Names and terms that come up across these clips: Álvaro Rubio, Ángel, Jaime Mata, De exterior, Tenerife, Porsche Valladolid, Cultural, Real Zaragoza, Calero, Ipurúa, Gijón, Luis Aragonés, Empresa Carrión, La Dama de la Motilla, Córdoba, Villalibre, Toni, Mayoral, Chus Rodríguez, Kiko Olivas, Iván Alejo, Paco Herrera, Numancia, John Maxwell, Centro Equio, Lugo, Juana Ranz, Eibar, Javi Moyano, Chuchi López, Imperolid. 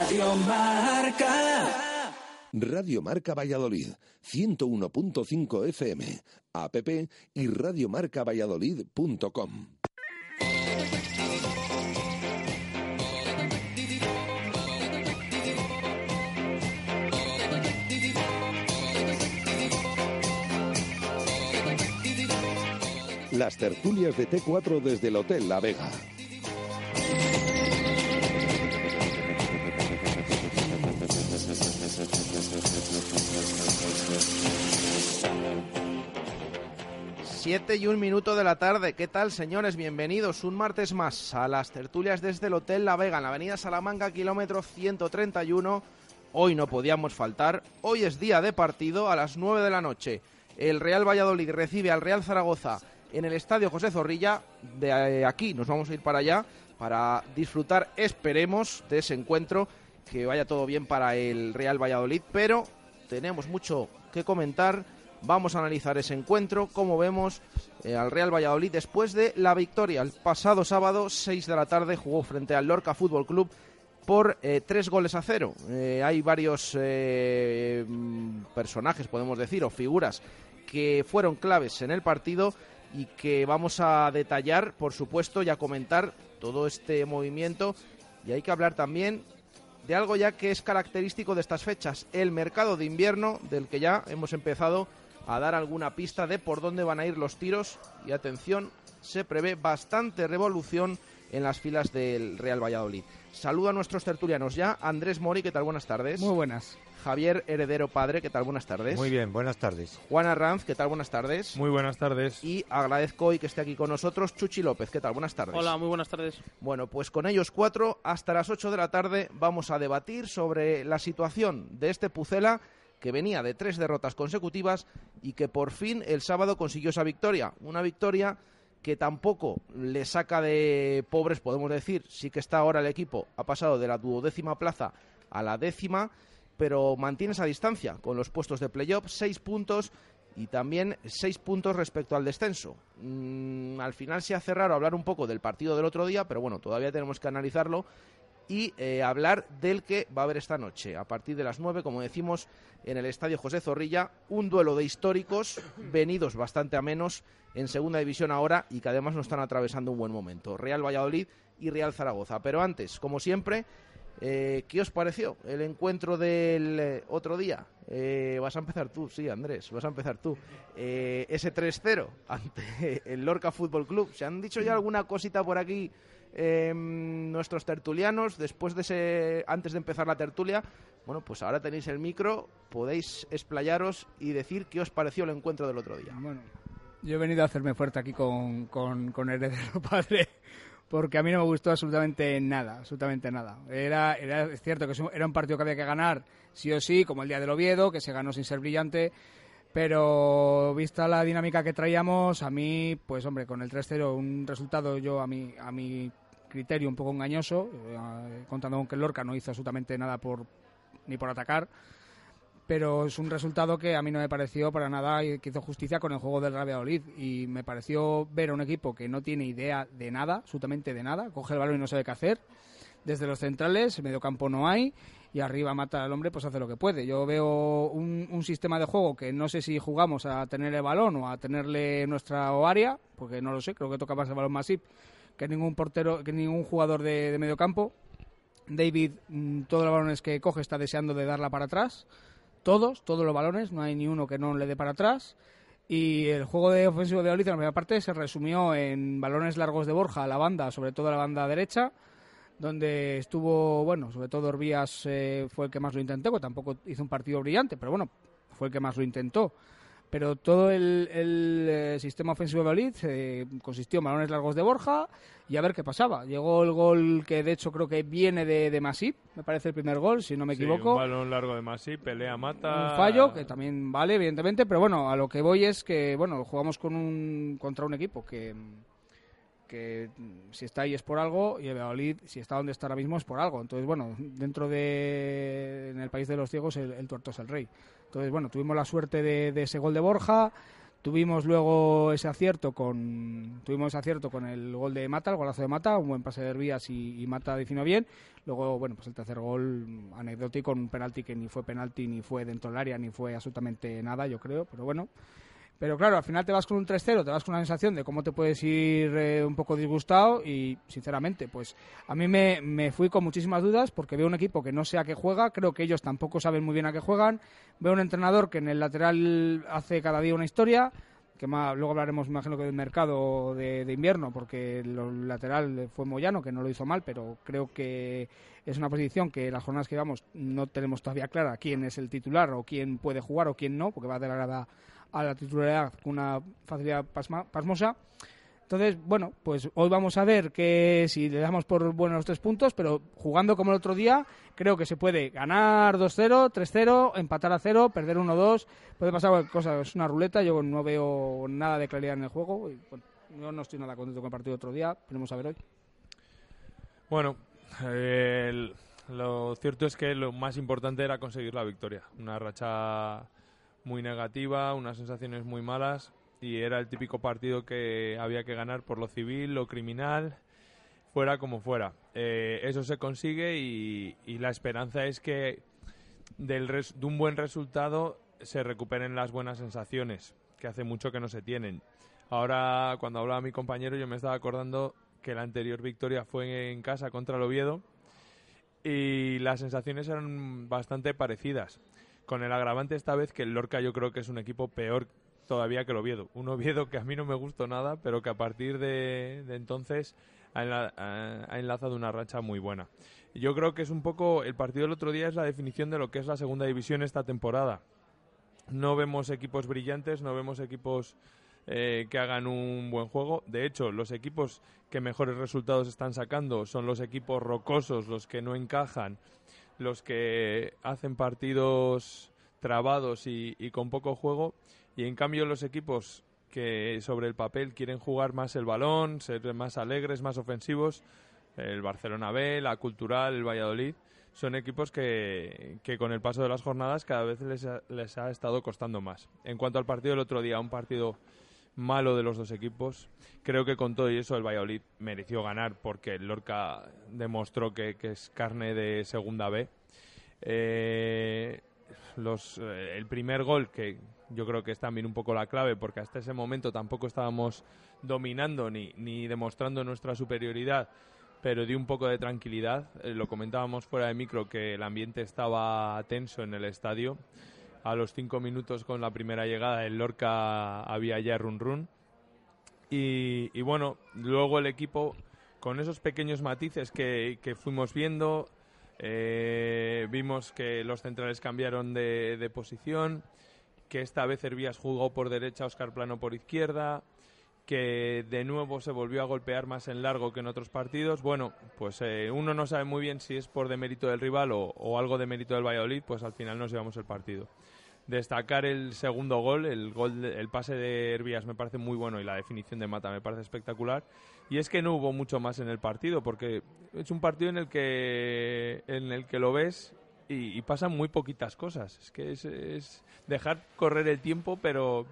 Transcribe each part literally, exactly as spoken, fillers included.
Radio Marca. Radio Marca Valladolid, ciento uno punto cinco F M, app y radiomarcavalladolid punto com. Las tertulias de T cuatro desde el Hotel La Vega. Siete y un minuto de la tarde. ¿Qué tal, señores? Bienvenidos un martes más a las tertulias desde el Hotel La Vega, en la avenida Salamanca, kilómetro ciento treinta y uno. Hoy no podíamos faltar. Hoy es día de partido a las nueve de la noche. El Real Valladolid recibe al Real Zaragoza en el Estadio José Zorrilla. De aquí nos vamos a ir para allá para disfrutar, esperemos, de ese encuentro. Que vaya todo bien para el Real Valladolid, pero tenemos mucho que comentar. Vamos a analizar ese encuentro, cómo vemos eh, al Real Valladolid después de la victoria. El pasado sábado, seis de la tarde, jugó frente al Lorca Fútbol Club por eh, tres goles a cero. Eh, hay varios eh, personajes, podemos decir, o figuras que fueron claves en el partido y que vamos a detallar, por supuesto, y a comentar todo este movimiento. Y hay que hablar también de algo ya que es característico de estas fechas, el mercado de invierno, del que ya hemos empezado a dar alguna pista de por dónde van a ir los tiros. Y atención, se prevé bastante revolución en las filas del Real Valladolid. Saludo a nuestros tertulianos ya. Andrés Mori, ¿qué tal? Buenas tardes. Muy buenas. Javier Heredero, padre, ¿qué tal? Buenas tardes. Muy bien, buenas tardes. Juana Ranz, ¿qué tal? Buenas tardes. Muy buenas tardes. Y agradezco hoy que esté aquí con nosotros Chuchi López, ¿qué tal? Buenas tardes. Hola, muy buenas tardes. Bueno, pues con ellos cuatro, hasta las ocho de la tarde, vamos a debatir sobre la situación de este Pucela, que venía de tres derrotas consecutivas y que por fin el sábado consiguió esa victoria. Una victoria que tampoco le saca de pobres, podemos decir. Sí que está ahora el equipo, ha pasado de la duodécima plaza a la décima, pero mantiene esa distancia con los puestos de playoff, seis puntos y también seis puntos respecto al descenso. Mm, al final se hace raro hablar un poco del partido del otro día, pero bueno, todavía tenemos que analizarlo y eh, hablar del que va a haber esta noche. A partir de las nueve, como decimos, en el Estadio José Zorrilla, un duelo de históricos venidos bastante a menos en segunda división ahora y que además no están atravesando un buen momento. Real Valladolid y Real Zaragoza. Pero antes, como siempre, Eh, ¿qué os pareció el encuentro del eh, otro día? Eh, vas a empezar tú, sí, Andrés, vas a empezar tú. Eh, ese tres cero ante el Lorca Fútbol Club. ¿Se han dicho ya alguna cosita por aquí eh, nuestros tertulianos después de ese, antes de empezar la tertulia? Bueno, pues ahora tenéis el micro, podéis explayaros y decir qué os pareció el encuentro del otro día. Bueno, yo he venido a hacerme fuerte aquí con, con, con Heredero Padre, porque a mí no me gustó absolutamente nada, absolutamente nada. Era, era es cierto que era un partido que había que ganar sí o sí, como el día del Oviedo, que se ganó sin ser brillante, pero vista la dinámica que traíamos, a mí, pues hombre, con el tres cero, un resultado yo a mi, a mi criterio un poco engañoso, eh, contando con que el Lorca no hizo absolutamente nada por ni por atacar, pero es un resultado que a mí no me pareció para nada y que hizo justicia con el juego del Real Valladolid. Y me pareció ver a un equipo que no tiene idea de nada, absolutamente de nada, coge el balón y no sabe qué hacer. Desde los centrales, medio campo no hay, y arriba Mata al hombre, pues hace lo que puede. Yo veo un, un sistema de juego que no sé si jugamos a tener el balón o a tenerle nuestra área, porque no lo sé, creo que toca más el balón Masip que ningún portero, que ningún jugador de, de medio campo. David, todos los balones que coge está deseando de darla para atrás. Todos, todos los balones, no hay ni uno que no le dé para atrás. Y el juego de ofensivo de Oliz en la primera parte se resumió en balones largos de Borja a la banda, sobre todo a la banda derecha, donde estuvo, bueno, sobre todo Hervías eh, fue el que más lo intentó, que tampoco hizo un partido brillante, pero bueno, fue el que más lo intentó. Pero todo el, el eh, sistema ofensivo de Oliz eh, consistió en balones largos de Borja y a ver qué pasaba. Llegó el gol que de hecho creo que viene de, de Masip, me parece el primer gol, si no me sí, equivoco. Un balón largo de Masip, pelea, Mata. Un fallo que también vale, evidentemente, pero bueno, a lo que voy es que bueno, jugamos con un contra un equipo que, que si está ahí es por algo y el Valladolid, si está donde está ahora mismo, es por algo. Entonces bueno, dentro de en el país de los ciegos el, el tuerto es el rey. Entonces, bueno, tuvimos la suerte de, de ese gol de Borja, Tuvimos luego ese acierto con tuvimos ese acierto con el gol de Mata, el golazo de Mata, un buen pase de Hervías y, y Mata definió bien. Luego, bueno, pues el tercer gol anecdótico, un penalti que ni fue penalti, ni fue dentro del área, ni fue absolutamente nada, yo creo, pero bueno. Pero claro, al final te vas con un tres cero, te vas con una sensación de cómo te puedes ir eh, un poco disgustado y, sinceramente, pues a mí me, me fui con muchísimas dudas porque veo un equipo que no sé a qué juega, creo que ellos tampoco saben muy bien a qué juegan, veo un entrenador que en el lateral hace cada día una historia, que más, luego hablaremos, imagino, que del mercado de, de invierno, porque el lateral fue Moyano, que no lo hizo mal, pero creo que es una posición que las jornadas que llevamos no tenemos todavía clara quién es el titular o quién puede jugar o quién no, porque va de la grada a la titularidad con una facilidad pasma, pasmosa. Entonces, bueno, pues hoy vamos a ver que si le damos por buenos tres puntos, pero jugando como el otro día, creo que se puede ganar dos cero, tres cero, empatar a cero, perder uno dos, puede pasar cualquier cosa, es una ruleta, yo no veo nada de claridad en el juego, y, bueno, yo no estoy nada contento con el partido del otro día, pero vamos a ver hoy. Bueno, eh, el, lo cierto es que lo más importante era conseguir la victoria, una racha muy negativa, unas sensaciones muy malas, y era el típico partido que había que ganar por lo civil, lo criminal, fuera como fuera. Eh, eso se consigue y, y la esperanza es que del res, de un buen resultado se recuperen las buenas sensaciones, que hace mucho que no se tienen. Ahora, cuando hablaba mi compañero, yo me estaba acordando que la anterior victoria fue en casa contra el Oviedo y las sensaciones eran bastante parecidas, con el agravante esta vez que el Lorca yo creo que es un equipo peor todavía que el Oviedo. Un Oviedo que a mí no me gustó nada, pero que a partir de, de entonces ha, enla, ha, ha enlazado una racha muy buena. Yo creo que es un poco, el partido del otro día es la definición de lo que es la segunda división esta temporada. No vemos equipos brillantes, no vemos equipos eh, que hagan un buen juego. De hecho, los equipos que mejores resultados están sacando son los equipos rocosos, los que no encajan, los que hacen partidos trabados y, y con poco juego. Y en cambio los equipos que sobre el papel quieren jugar más el balón, ser más alegres, más ofensivos, el Barcelona B, la Cultural, el Valladolid, son equipos que, que con el paso de las jornadas cada vez les ha, les ha estado costando más. En cuanto al partido del otro día, un partido malo de los dos equipos, creo que con todo y eso el Valladolid mereció ganar porque el Lorca demostró que, que es carne de segunda B. Eh, los, eh, el primer gol que yo creo que es también un poco la clave, porque hasta ese momento tampoco estábamos dominando ni, ni demostrando nuestra superioridad, pero dio un poco de tranquilidad. Eh, lo comentábamos fuera de micro, que el ambiente estaba tenso en el estadio. A los cinco minutos con la primera llegada del Lorca había ya run run. Y, y bueno, luego el equipo, con esos pequeños matices que, que fuimos viendo, eh, vimos que los centrales cambiaron de, de posición, que esta vez Hervías jugó por derecha, Óscar Plano por izquierda, que de nuevo se volvió a golpear más en largo que en otros partidos. Bueno, pues eh, uno no sabe muy bien si es por demérito del rival o, o algo de mérito del Valladolid, pues al final nos llevamos el partido. Destacar el segundo gol, el, gol de, el pase de Hervías me parece muy bueno y la definición de Mata me parece espectacular. Y es que no hubo mucho más en el partido, porque es un partido en el que, en el que lo ves y, y pasan muy poquitas cosas. Es que es, es dejar correr el tiempo, pero,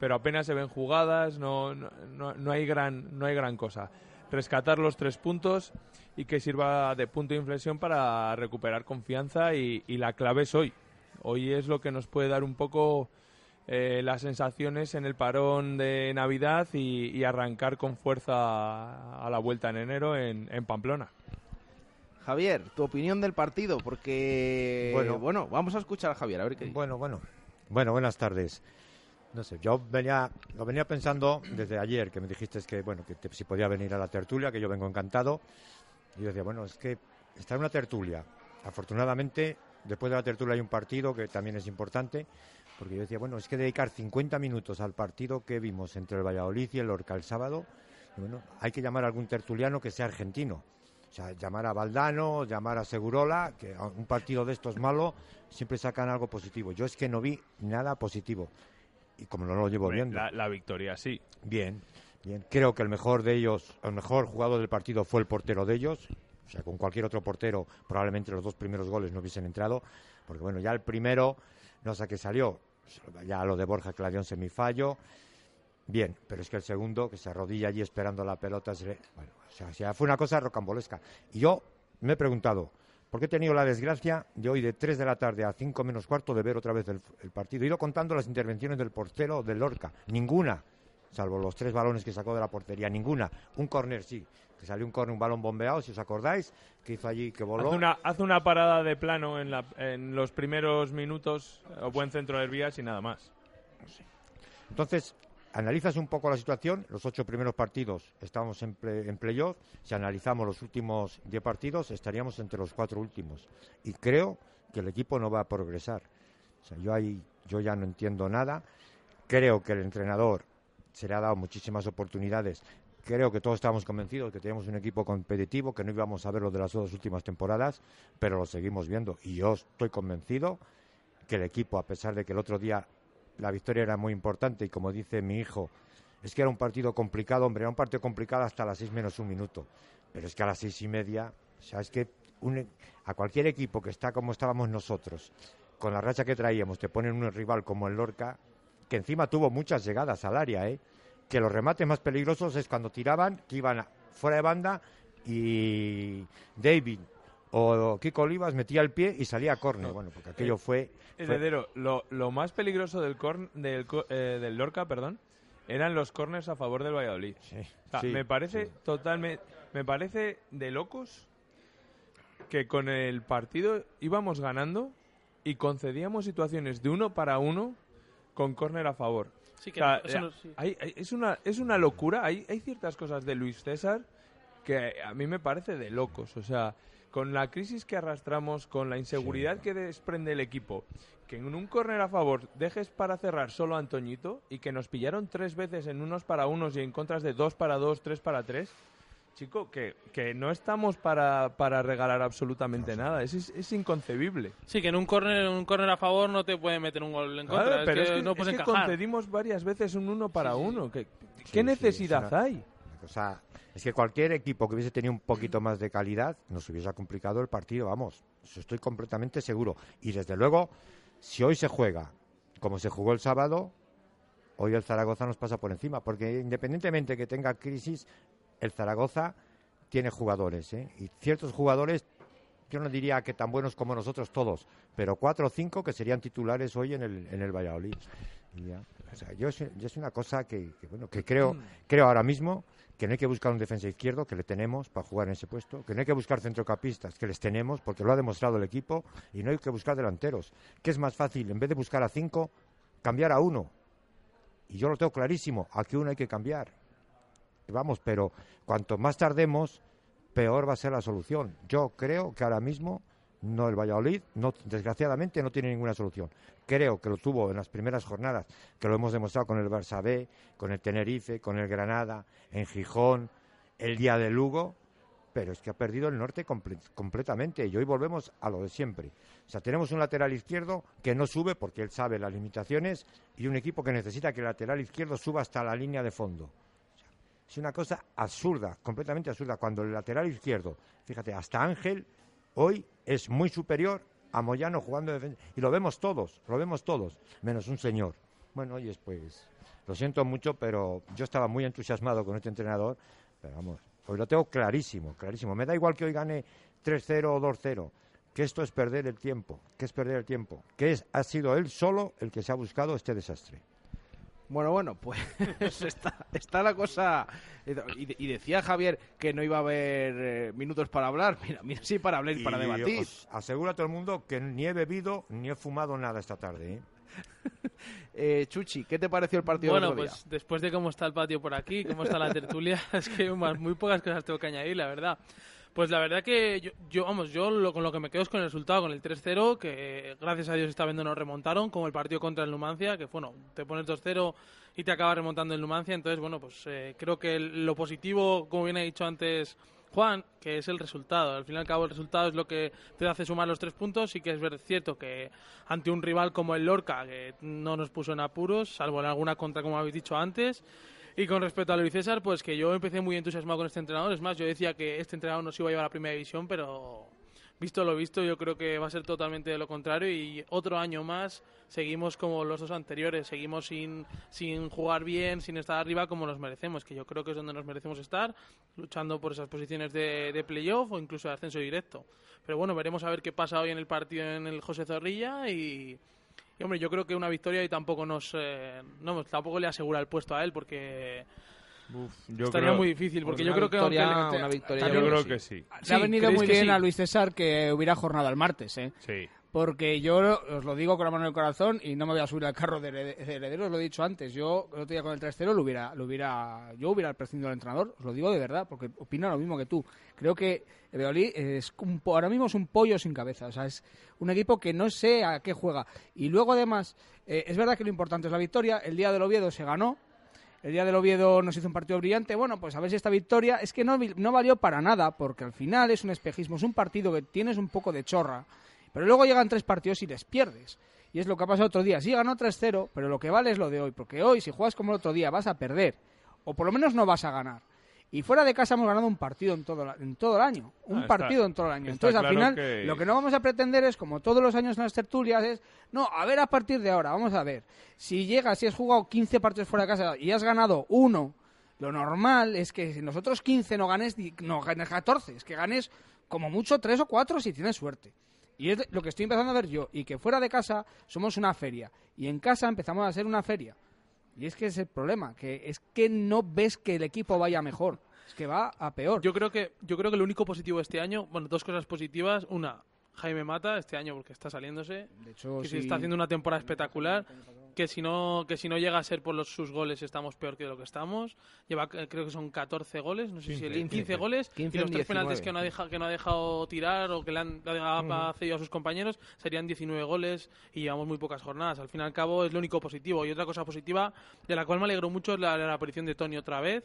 pero apenas se ven jugadas, no, no, no, no, hay gran, no hay gran cosa. Rescatar los tres puntos y que sirva de punto de inflexión para recuperar confianza y, y la clave es hoy. Hoy es lo que nos puede dar un poco eh, las sensaciones en el parón de Navidad y, y arrancar con fuerza a la vuelta en enero en, en Pamplona. Javier, tu opinión del partido, porque bueno, bueno, vamos a escuchar a Javier, a ver qué dice. Bueno, bueno, bueno, buenas tardes. No sé, yo venía, lo venía pensando desde ayer, que me dijiste que bueno, que te, si podía venir a la tertulia, que yo vengo encantado. Y yo decía, bueno, es que está en una tertulia. Afortunadamente, después de la tertulia hay un partido que también es importante, porque yo decía, bueno, es que dedicar cincuenta minutos al partido que vimos entre el Valladolid y el Lorca el sábado, bueno, hay que llamar a algún tertuliano que sea argentino. O sea, llamar a Valdano, llamar a Segurola, que un partido de estos malo, siempre sacan algo positivo. Yo es que no vi nada positivo. Y como no lo llevo bien, viendo... La, la victoria sí. Bien, bien. Creo que el mejor de ellos, el mejor jugador del partido fue el portero de ellos. O sea, con cualquier otro portero probablemente los dos primeros goles no hubiesen entrado. Porque bueno, ya el primero, no sé qué salió. Ya lo de Borja que la dio en semifallo. Bien, pero es que el segundo, que se arrodilla allí esperando la pelota, se le... bueno, o sea, ya fue una cosa rocambolesca. Y yo me he preguntado, ¿por qué he tenido la desgracia de hoy de tres de la tarde a cinco menos cuarto de ver otra vez el, el partido? He ido contando las intervenciones del portero del Lorca, ninguna, salvo los tres balones que sacó de la portería, ninguna. Un córner sí, que salió un córner, un balón bombeado, si os acordáis, que hizo allí, que voló. Hace una, hace una parada de plano en, la, en los primeros minutos, o buen centro de Hervías y nada más. No sé. Entonces... analizas un poco la situación, los ocho primeros partidos estábamos en, play, en playoff, si analizamos los últimos diez partidos estaríamos entre los cuatro últimos y creo que el equipo no va a progresar. O sea, yo ahí yo ya no entiendo nada, creo que el entrenador se le ha dado muchísimas oportunidades, creo que todos estábamos convencidos que teníamos un equipo competitivo, que no íbamos a ver lo de las dos últimas temporadas, pero lo seguimos viendo y yo estoy convencido que el equipo, a pesar de que el otro día la victoria era muy importante y como dice mi hijo, es que era un partido complicado, hombre, era un partido complicado hasta las seis menos un minuto, pero es que a las seis y media, o sea, es que un, a cualquier equipo que está como estábamos nosotros, con la racha que traíamos, te ponen un rival como el Lorca, que encima tuvo muchas llegadas al área, ¿eh? Que los remates más peligrosos es cuando tiraban, que iban fuera de banda y David o Kiko Olivas metía el pie y salía a córner. Bueno, porque aquello fue... fue... Heredero, lo, lo más peligroso del, corn, del, eh, del Lorca, perdón, eran los córners a favor del Valladolid. Sí, o sea, sí, me parece sí. totalmente... Me parece de locos que con el partido íbamos ganando y concedíamos situaciones de uno para uno con córner a favor. Sí, que o sea, no, eso no, sí. hay, hay, es, una, es una locura. Hay, hay ciertas cosas de Luis César que a mí me parece de locos. O sea... con la crisis que arrastramos, con la inseguridad sí, claro. que desprende el equipo, que en un córner a favor dejes para cerrar solo a Antoñito y que nos pillaron tres veces en unos para unos y en contras de dos para dos, tres para tres, chico, que, que no estamos para, para regalar absolutamente no, nada, es, es, es inconcebible. Sí, que en un córner un córner a favor no te puede meter un gol en contra, claro, es pero que es que, no puedes es que encajar. Concedimos varias veces un uno para sí, uno, sí. ¿qué, sí, qué sí, necesidad sí, hay? O sea, es que cualquier equipo que hubiese tenido un poquito más de calidad nos hubiese complicado el partido, vamos, eso estoy completamente seguro. Y desde luego, si hoy se juega como se jugó el sábado, hoy el Zaragoza nos pasa por encima, porque independientemente que tenga crisis, el Zaragoza tiene jugadores, ¿eh? Y ciertos jugadores, yo no diría que tan buenos como nosotros todos, pero cuatro o cinco que serían titulares hoy en el, en el Valladolid. Y ya, o sea, yo, yo es una cosa que, que, bueno, que creo, creo ahora mismo... que no hay que buscar un defensa izquierdo, que le tenemos para jugar en ese puesto, que no hay que buscar centrocampistas, que les tenemos, porque lo ha demostrado el equipo, y no hay que buscar delanteros, que es más fácil, en vez de buscar a cinco, cambiar a uno. Y yo lo tengo clarísimo, aquí uno hay que cambiar. Vamos, pero cuanto más tardemos, peor va a ser la solución. Yo creo que ahora mismo, no el Valladolid, no, desgraciadamente no tiene ninguna solución. Creo que lo tuvo en las primeras jornadas, que lo hemos demostrado con el Barça B, con el Tenerife, con el Granada, en Gijón, el día de Lugo, pero es que ha perdido el norte comple- completamente y hoy volvemos a lo de siempre. O sea, tenemos un lateral izquierdo que no sube porque él sabe las limitaciones y un equipo que necesita que el lateral izquierdo suba hasta la línea de fondo. O sea, es una cosa absurda, completamente absurda, cuando el lateral izquierdo, fíjate, hasta Ángel hoy es muy superior a Moyano jugando de defensa. Y lo vemos todos, lo vemos todos, menos un señor. Bueno, oyes, pues, lo siento mucho, pero yo estaba muy entusiasmado con este entrenador. Pero vamos, hoy lo tengo clarísimo, clarísimo. Me da igual que hoy gane tres cero o dos cero, que esto es perder el tiempo, que es perder el tiempo, que es, ha sido él solo el que se ha buscado este desastre. Bueno, bueno, pues está, está la cosa... Y, y decía Javier que no iba a haber eh, minutos para hablar. Mira, mira, sí, para hablar y para debatir. Os aseguro a todo el mundo que ni he bebido ni he fumado nada esta tarde, ¿eh? eh, Chuchi, ¿qué te pareció el partido bueno, del otro día? Bueno, pues después de cómo está el patio por aquí, cómo está la tertulia, es que más, muy pocas cosas tengo que añadir, la verdad. Pues la verdad que yo, yo vamos, yo lo, con lo que me quedo es con el resultado, con el tres cero, que gracias a Dios esta vez no nos remontaron, como el partido contra el Numancia, que bueno, te pones dos cero y te acabas remontando el Numancia, entonces bueno, pues eh, creo que el, lo positivo, como bien ha dicho antes Juan, que es el resultado, al fin y al cabo el resultado es lo que te hace sumar los tres puntos, y que es ver, cierto que ante un rival como el Lorca, que no nos puso en apuros, salvo en alguna contra como habéis dicho antes. Y con respecto a Luis César, pues que yo empecé muy entusiasmado con este entrenador. Es más, yo decía que este entrenador nos iba a llevar a la primera división, pero visto lo visto, yo creo que va a ser totalmente lo contrario y otro año más seguimos como los dos anteriores, seguimos sin, sin jugar bien, sin estar arriba como nos merecemos, que yo creo que es donde nos merecemos estar, luchando por esas posiciones de, de playoff o incluso de ascenso directo. Pero bueno, veremos a ver qué pasa hoy en el partido en el José Zorrilla y... Y hombre, yo creo que una victoria y tampoco nos eh, no tampoco le asegura el puesto a él porque Uf, yo estaría creo, muy difícil porque yo creo que victoria, una victoria yo creo que sí. Le sí, ha venido muy bien sí? a Luis César que hubiera jornada el martes, ¿eh? Sí. Porque yo os lo digo con la mano en el corazón y no me voy a subir al carro de Heredero, os lo he dicho antes. Yo el otro día con el tres cero lo hubiera, lo hubiera, yo hubiera prescindido del entrenador, os lo digo de verdad, porque opino lo mismo que tú. Creo que Valladolid es un, ahora mismo es un pollo sin cabeza, o sea, es un equipo que no sé a qué juega. Y luego además, eh, es verdad que lo importante es la victoria, el día del Oviedo se ganó, el día del Oviedo nos hizo un partido brillante, bueno, pues a ver si esta victoria es que no, no valió para nada, porque al final es un espejismo, es un partido que tienes un poco de chorra. Pero luego llegan tres partidos y les pierdes. Y es lo que ha pasado otro día. Sí, ganó tres cero, pero lo que vale es lo de hoy. Porque hoy, si juegas como el otro día, vas a perder. O por lo menos no vas a ganar. Y fuera de casa hemos ganado un partido en todo, la, en todo el año. Un ah, partido está, en todo el año. Entonces, claro, al final, que... lo que no vamos a pretender es, como todos los años en las tertulias, es... No, a ver a partir de ahora, vamos a ver. Si llegas, si has jugado quince partidos fuera de casa y has ganado uno, lo normal es que nosotros quince no ganes, no ganes catorce. Es que ganes como mucho tres o cuatro si tienes suerte. Y es lo que estoy empezando a ver yo, y que fuera de casa somos una feria, y en casa empezamos a ser una feria. Y es que es el problema, que es que no ves que el equipo vaya mejor, es que va a peor. Yo creo que yo creo que lo único positivo este año, bueno, dos cosas positivas, una, Jaime Mata este año porque está saliéndose, de hecho, que sí, se está haciendo una temporada espectacular, que si no que si no llega a ser por los sus goles estamos peor que lo que estamos. Lleva creo que son catorce goles, no sé quince, si el quince, quince goles quince, y los tres penaltis que no ha dejado que no ha dejado tirar o que le han, le ha cedido a sus compañeros serían diecinueve goles y llevamos muy pocas jornadas. Al fin y al cabo es lo único positivo y otra cosa positiva de la cual me alegro mucho es la, la aparición de Toni otra vez.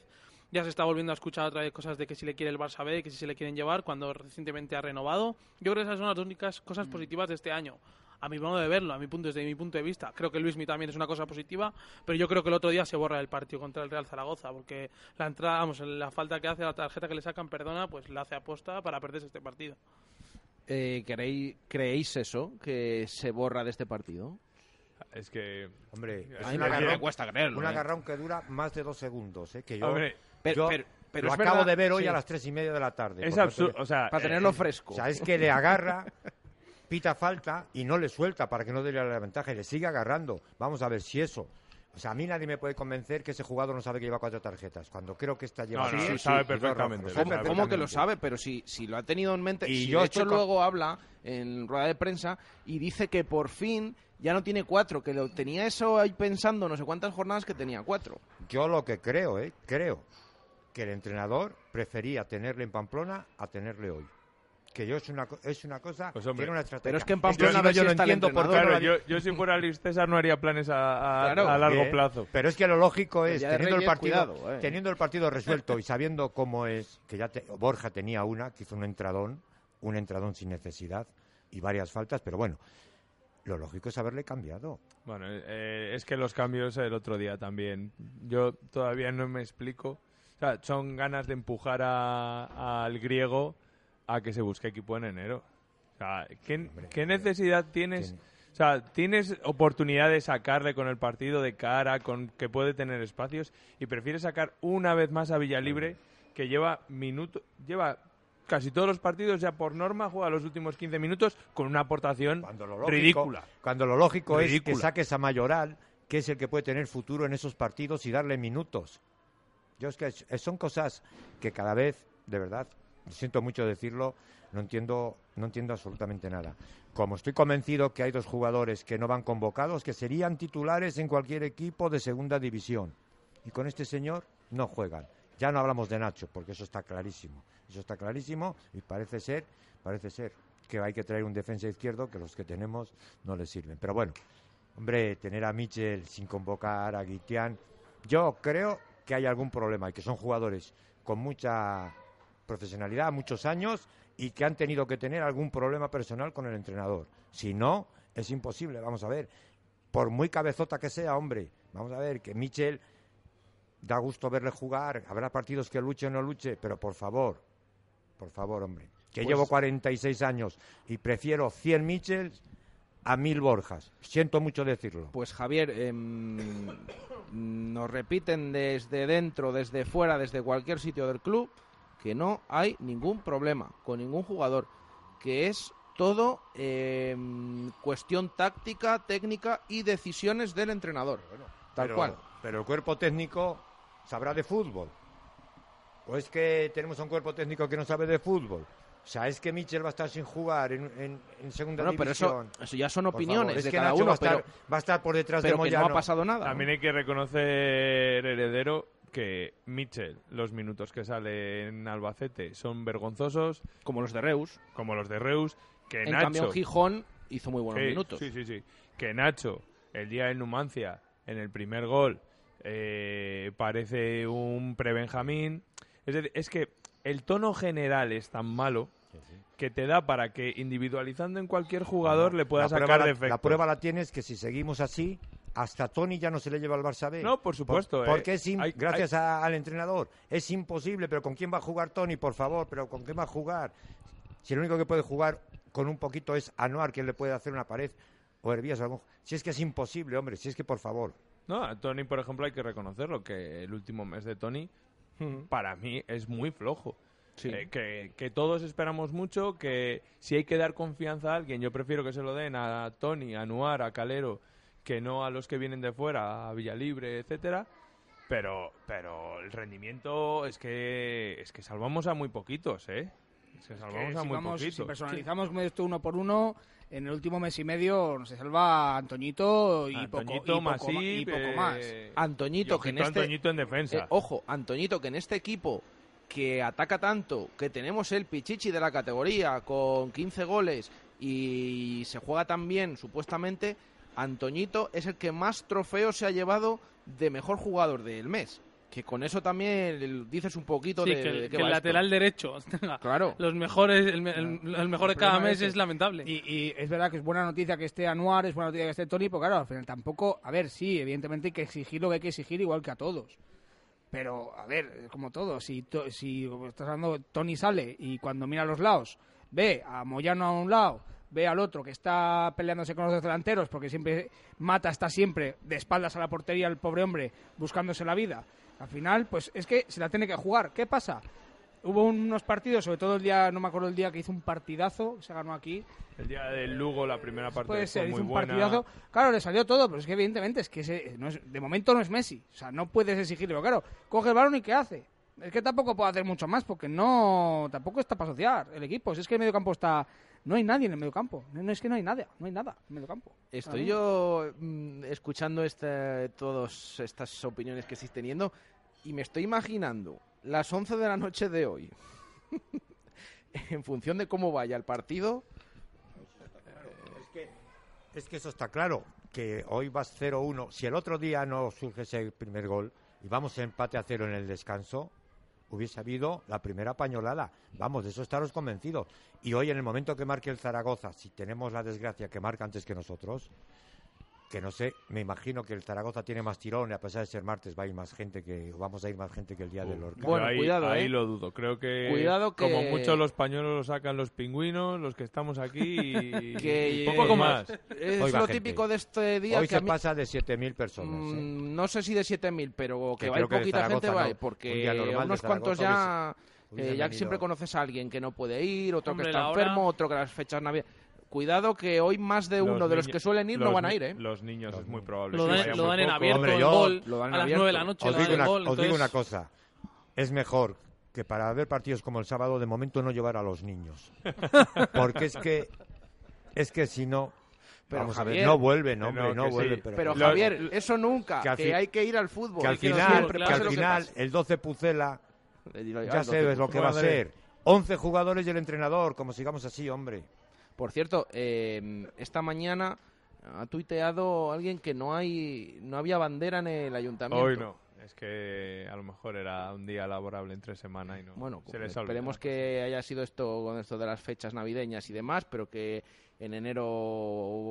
Ya se está volviendo a escuchar otra vez cosas de que si le quiere el Barça B, que si se le quieren llevar cuando recientemente ha renovado. Yo creo que esas son las únicas cosas positivas de este año. A mi modo de verlo, a mi punto, desde mi punto de vista. Creo que Luismi también es una cosa positiva, pero yo creo que el otro día se borra el partido contra el Real Zaragoza, porque la entrada, vamos, la falta que hace, la tarjeta que le sacan, perdona, pues la hace aposta para perderse este partido. Eh, ¿creéis, ¿Creéis eso, que se borra de este partido? Es que, hombre, es a mí me, me cuesta creerlo. Un agarrón eh. que dura más de dos segundos, ¿eh? Que yo, hombre, pero, yo pero, pero lo acabo verdad, de ver hoy sí. a las tres y media de la tarde. Es absurdo, o sea, para eh, tenerlo fresco. O sea, es que le agarra... pita falta y no le suelta para que no dé la ventaja y le sigue agarrando. Vamos a ver si eso... O sea, a mí nadie me puede convencer que ese jugador no sabe que lleva cuatro tarjetas, cuando creo que está llevando... No, no, sí, sí, sí, sabe sí, perfectamente. ¿Cómo, ¿Cómo que lo sabe? Pero si, si lo ha tenido en mente... Y si yo de hecho con... luego habla en rueda de prensa y dice que por fin ya no tiene cuatro, que lo tenía eso ahí pensando no sé cuántas jornadas que tenía cuatro. Yo lo que creo, ¿eh? Creo que el entrenador prefería tenerle en Pamplona a tenerle hoy. Que yo es una, es una cosa, pues hombre, tiene una estrategia. Pero es que en Pamplona yo, yo, yo lo entiendo por claro, yo, yo si fuera Luis César no haría planes a, a, claro, a largo eh, plazo. Pero es que lo lógico es, teniendo el, partido, cuidado, eh. teniendo el partido resuelto y sabiendo cómo es, que ya te, Borja tenía una, que hizo un entradón, un entradón sin necesidad y varias faltas, pero bueno, lo lógico es haberle cambiado. Bueno, eh, es que los cambios el otro día también, yo todavía no me explico. O sea, son ganas de empujar a, al griego a que se busque equipo en enero. O sea, ¿qué, Hombre, ¿qué necesidad tienes? ¿Quién? O sea, tienes oportunidad de sacarle con el partido de cara, con que puede tener espacios, y prefieres sacar una vez más a Villalibre, que lleva minuto, lleva casi todos los partidos, ya por norma, juega los últimos quince minutos con una aportación cuando lo lógico, ridícula. Cuando lo lógico ridícula. es que saques a Mayoral, que es el que puede tener futuro en esos partidos, y darle minutos. Yo es que son cosas que cada vez, de verdad, siento mucho decirlo, no entiendo, no entiendo absolutamente nada. Como estoy convencido que hay dos jugadores que no van convocados, que serían titulares en cualquier equipo de segunda división. Y con este señor no juegan. Ya no hablamos de Nacho, porque eso está clarísimo. Eso está clarísimo y parece ser, parece ser que hay que traer un defensa izquierdo que los que tenemos no les sirven. Pero bueno, hombre, tener a Michel sin convocar, a Guitián, yo creo que hay algún problema y que son jugadores con mucha profesionalidad, muchos años, y que han tenido que tener algún problema personal con el entrenador. Si no, es imposible. Vamos a ver, por muy cabezota que sea, hombre, vamos a ver, que Michel da gusto verle jugar, habrá partidos que luche o no luche, pero por favor, por favor, hombre, que pues... llevo cuarenta y seis años y prefiero cien Michels a mil Borjas. Siento mucho decirlo. Pues Javier, eh, nos repiten desde dentro, desde fuera, desde cualquier sitio del club, que no hay ningún problema con ningún jugador, que es todo eh, cuestión táctica, técnica y decisiones del entrenador. Bueno, tal pero, cual. Pero el cuerpo técnico sabrá de fútbol. ¿O es que tenemos a un cuerpo técnico que no sabe de fútbol? O sea, es que Michel va a estar sin jugar en, en, en segunda bueno, división. Pero eso, eso ya son opiniones de es que cada Nacho uno. Va a, estar, pero, va a estar por detrás pero de Moyano. Que no ha pasado nada. También hay que reconocer, Heredero, que Michel, los minutos que sale en Albacete son vergonzosos. Como los de Reus. Como los de Reus. Que en Nacho, cambio, Gijón hizo muy buenos sí, minutos. Sí, sí, sí. Que Nacho, el día del Numancia, en el primer gol, eh, parece un pre-Benjamín. Es decir, es que el tono general es tan malo que te da para que individualizando en cualquier jugador le puedas sacar defectos. La prueba la tienes que si seguimos así, hasta Toni ya no se le lleva al Barça B. No, por supuesto. Por, eh, porque es in, hay, gracias hay... A, al entrenador es imposible, pero ¿con quién va a jugar Toni? Por favor, pero ¿con quién va a jugar? Si el único que puede jugar con un poquito es Anuar, que le puede hacer una pared, o Hervías. Si es que es imposible, hombre, si es que por favor. No, a Toni, por ejemplo, hay que reconocerlo, que el último mes de Toni para mí es muy flojo. Sí. Eh, que, que todos esperamos mucho, que si hay que dar confianza a alguien, yo prefiero que se lo den a Toni, a Anuar, a Calero, que no a los que vienen de fuera, a Villalibre, etcétera. Pero, pero el rendimiento es que es que salvamos a muy poquitos, ¿eh? Es que salvamos es que, a si muy vamos, poquitos. Si personalizamos esto uno por uno, en el último mes y medio se salva Antoñito y, Antoñito poco, y, Masip, poco, y poco más. Eh, Antoñito, que en este, Antoñito en defensa. Eh, ojo, Antoñito, que en este equipo que ataca tanto, que tenemos el pichichi de la categoría con quince goles y se juega tan bien, supuestamente, Antoñito es el que más trofeos se ha llevado de mejor jugador del mes. Que con eso también dices un poquito sí, de... que el, que el lateral esto. Derecho. Claro. Los mejores, el, el, el mejor de cada mes es, es lamentable. Y, y es verdad que es buena noticia que esté Anuar, es buena noticia que esté Toni, porque claro, al final tampoco... A ver, sí, evidentemente hay que exigir lo que hay que exigir igual que a todos. Pero, a ver, como todo, si, to, si estás hablando, Toni sale y cuando mira a los lados, ve a Moyano a un lado, ve al otro que está peleándose con los dos delanteros, porque siempre Mata está siempre de espaldas a la portería el pobre hombre, buscándose la vida. Al final, pues es que se la tiene que jugar. ¿Qué pasa? Hubo unos partidos, sobre todo el día, no me acuerdo el día que hizo un partidazo, se ganó aquí. El día del Lugo, la primera parte fue ser, muy hizo un buena. Partidazo. Claro, le salió todo, pero es que evidentemente es que ese, no es, de momento no es Messi. O sea, no puedes exigirlo. Claro, coge el balón y ¿qué hace? Es que tampoco puede hacer mucho más porque no tampoco está para asociar el equipo. Si es que el mediocampo está... No hay nadie en el mediocampo. No es que no hay nada, no hay nada en el mediocampo. Estoy yo mm, escuchando este, todas estas opiniones que estáis teniendo y me estoy imaginando las once de la noche de hoy, en función de cómo vaya el partido. Claro, es, que, es que eso está claro, que hoy vas cero uno. Si el otro día no surge ese primer gol y vamos a empate a cero en el descanso, hubiese habido la primera pañolada. Vamos, de eso estaros convencidos. Y hoy, en el momento que marque el Zaragoza, si tenemos la desgracia que marca antes que nosotros, que no sé, me imagino que el Zaragoza tiene más tirón, y a pesar de ser martes va a ir más gente que vamos a ir más gente que el día uh, del Lorca. Bueno, ahí, cuidado, ahí eh. lo dudo. Creo que, cuidado que como muchos los pañuelos lo sacan los pingüinos, los que estamos aquí y, que, y poco eh, más. Es hoy lo típico de este día. Hoy que se a mí... pasa de siete mil personas. Eh. No sé si de siete mil, pero que, que va poquita gente no. va, porque Un unos cuantos ya eh, ya siempre conoces a alguien que no puede ir, otro Hombre, que está enfermo, hora... otro que las fechas navideras. Cuidado que hoy más de uno los de los que suelen ir no van a ir, ¿eh? Los niños los, es muy probable. Lo, da, lo dan en abierto, Hombre, yo, el gol, a las nueve de la noche. Os, digo, una, gol, os entonces... digo una cosa, es mejor que para ver partidos como el sábado de momento no llevar a los niños. Porque es que, es que si no... Pero Vamos Javier, a ver, no vuelven, hombre, no vuelven. Sí. Pero, pero Javier, los, eso nunca, que, fi, que hay que ir al fútbol. Que al final, que al final el doce Pucela, ya sabes lo que va a ser. once jugadores y el entrenador, como sigamos así, hombre. Por cierto, eh, esta mañana ha tuiteado alguien que no hay, no había bandera en el ayuntamiento. Hoy no, es que a lo mejor era un día laborable entre semana y no. Bueno, se les esperemos que haya sido esto con esto de las fechas navideñas y demás, pero que en enero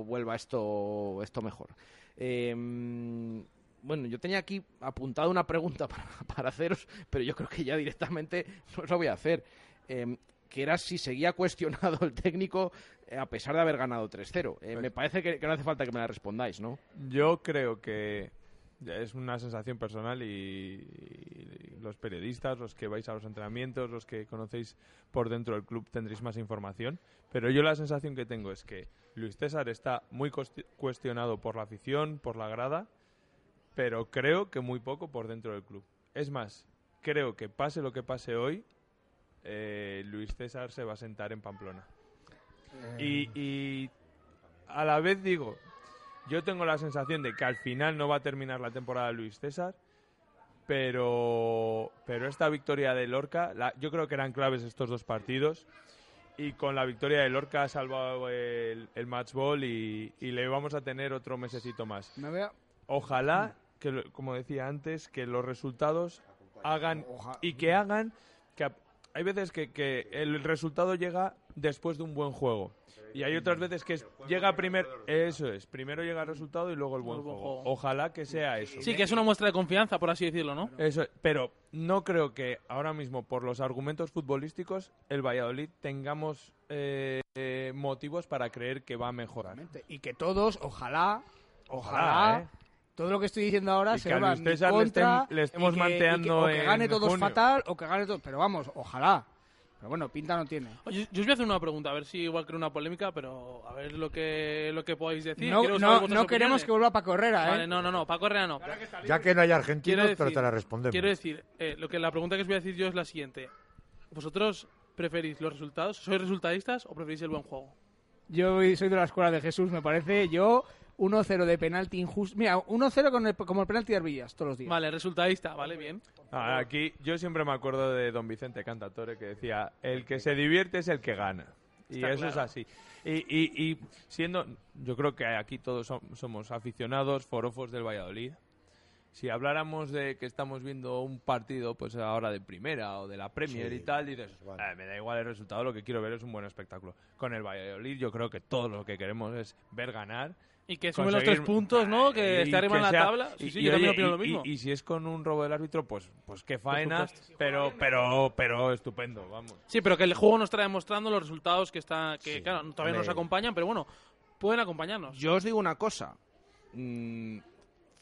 vuelva esto, esto mejor. Eh, bueno, yo tenía aquí apuntada una pregunta para, para haceros, pero yo creo que ya directamente no os la voy a hacer. Eh, que era si seguía cuestionado el técnico eh, a pesar de haber ganado tres cero. Eh, sí. Me parece que, que no hace falta que me la respondáis, ¿no? Yo creo que es una sensación personal y, y los periodistas, los que vais a los entrenamientos, los que conocéis por dentro del club tendréis más información, pero yo la sensación que tengo es que Luis César está muy cuestionado por la afición, por la grada, pero creo que muy poco por dentro del club. Es más, creo que pase lo que pase hoy, eh, Luis César se va a sentar en Pamplona. Eh... Y, y a la vez digo, yo tengo la sensación de que al final no va a terminar la temporada Luis César, pero, pero esta victoria de Lorca, la, yo creo que eran claves estos dos partidos, y con la victoria de Lorca ha salvado el, el match ball y, y le vamos a tener otro mesecito más. Ojalá, que, como decía antes, que los resultados hagan y que hagan... que hay veces que, que el resultado llega después de un buen juego. Y hay otras veces que es, llega primero, eso es, primero llega el resultado y luego el buen juego. Ojalá que sea eso. Sí, que es una muestra de confianza, por así decirlo, ¿no? Eso, pero no creo que ahora mismo, por los argumentos futbolísticos, el Valladolid tengamos eh, eh, motivos para creer que va a mejorar. Y que todos, ojalá, ojalá, ojalá ¿eh? todo lo que estoy diciendo ahora y se va en contra, le estemos manteando, o que gane todos junio. fatal, o que gane todos, pero vamos, ojalá. Pero bueno, pinta no tiene. Oye, yo os voy a hacer una pregunta, a ver si igual creo una polémica, pero a ver lo que lo que podáis decir. No, no, no queremos opiniones. Que vuelva Paco Herrera, ¿eh? Vale, no, no, no, Paco Herrera no. Claro que ya que no hay argentinos, decir, pero te la respondemos. Quiero decir, eh, lo que la pregunta que os voy a decir yo es la siguiente. ¿Vosotros preferís los resultados? ¿Sois resultadistas o preferís el buen juego? Yo soy de la escuela de Jesús, me parece. Yo... uno cero de penalti injusto. Mira, uno cero con el, como el penalti de Hervías todos los días. Vale, resultadista, vale, bien. Ah, aquí yo siempre me acuerdo de don Vicente Cantatore que decía, el que se divierte es el que gana. Y Está eso claro. es así. Y, y, y siendo, yo creo que aquí todos somos aficionados, forofos del Valladolid. Si habláramos de que estamos viendo un partido, pues ahora de primera o de la Premier sí, y tal, dices, vale. eh, me da igual el resultado, lo que quiero ver es un buen espectáculo. Con el Valladolid yo creo que todo lo que queremos es ver ganar. Y que sume los tres puntos, ¿no? Que esté arriba en la sea, tabla. Sí, y, sí, yo y, también opino lo mismo. Y, y, y si es con un robo del árbitro, pues pues qué faena, pero pero pero estupendo, vamos. Sí, pero que el juego nos está demostrando los resultados que está que sí, claro, todavía no nos acompañan, pero bueno, pueden acompañarnos. Yo os digo una cosa. Mm,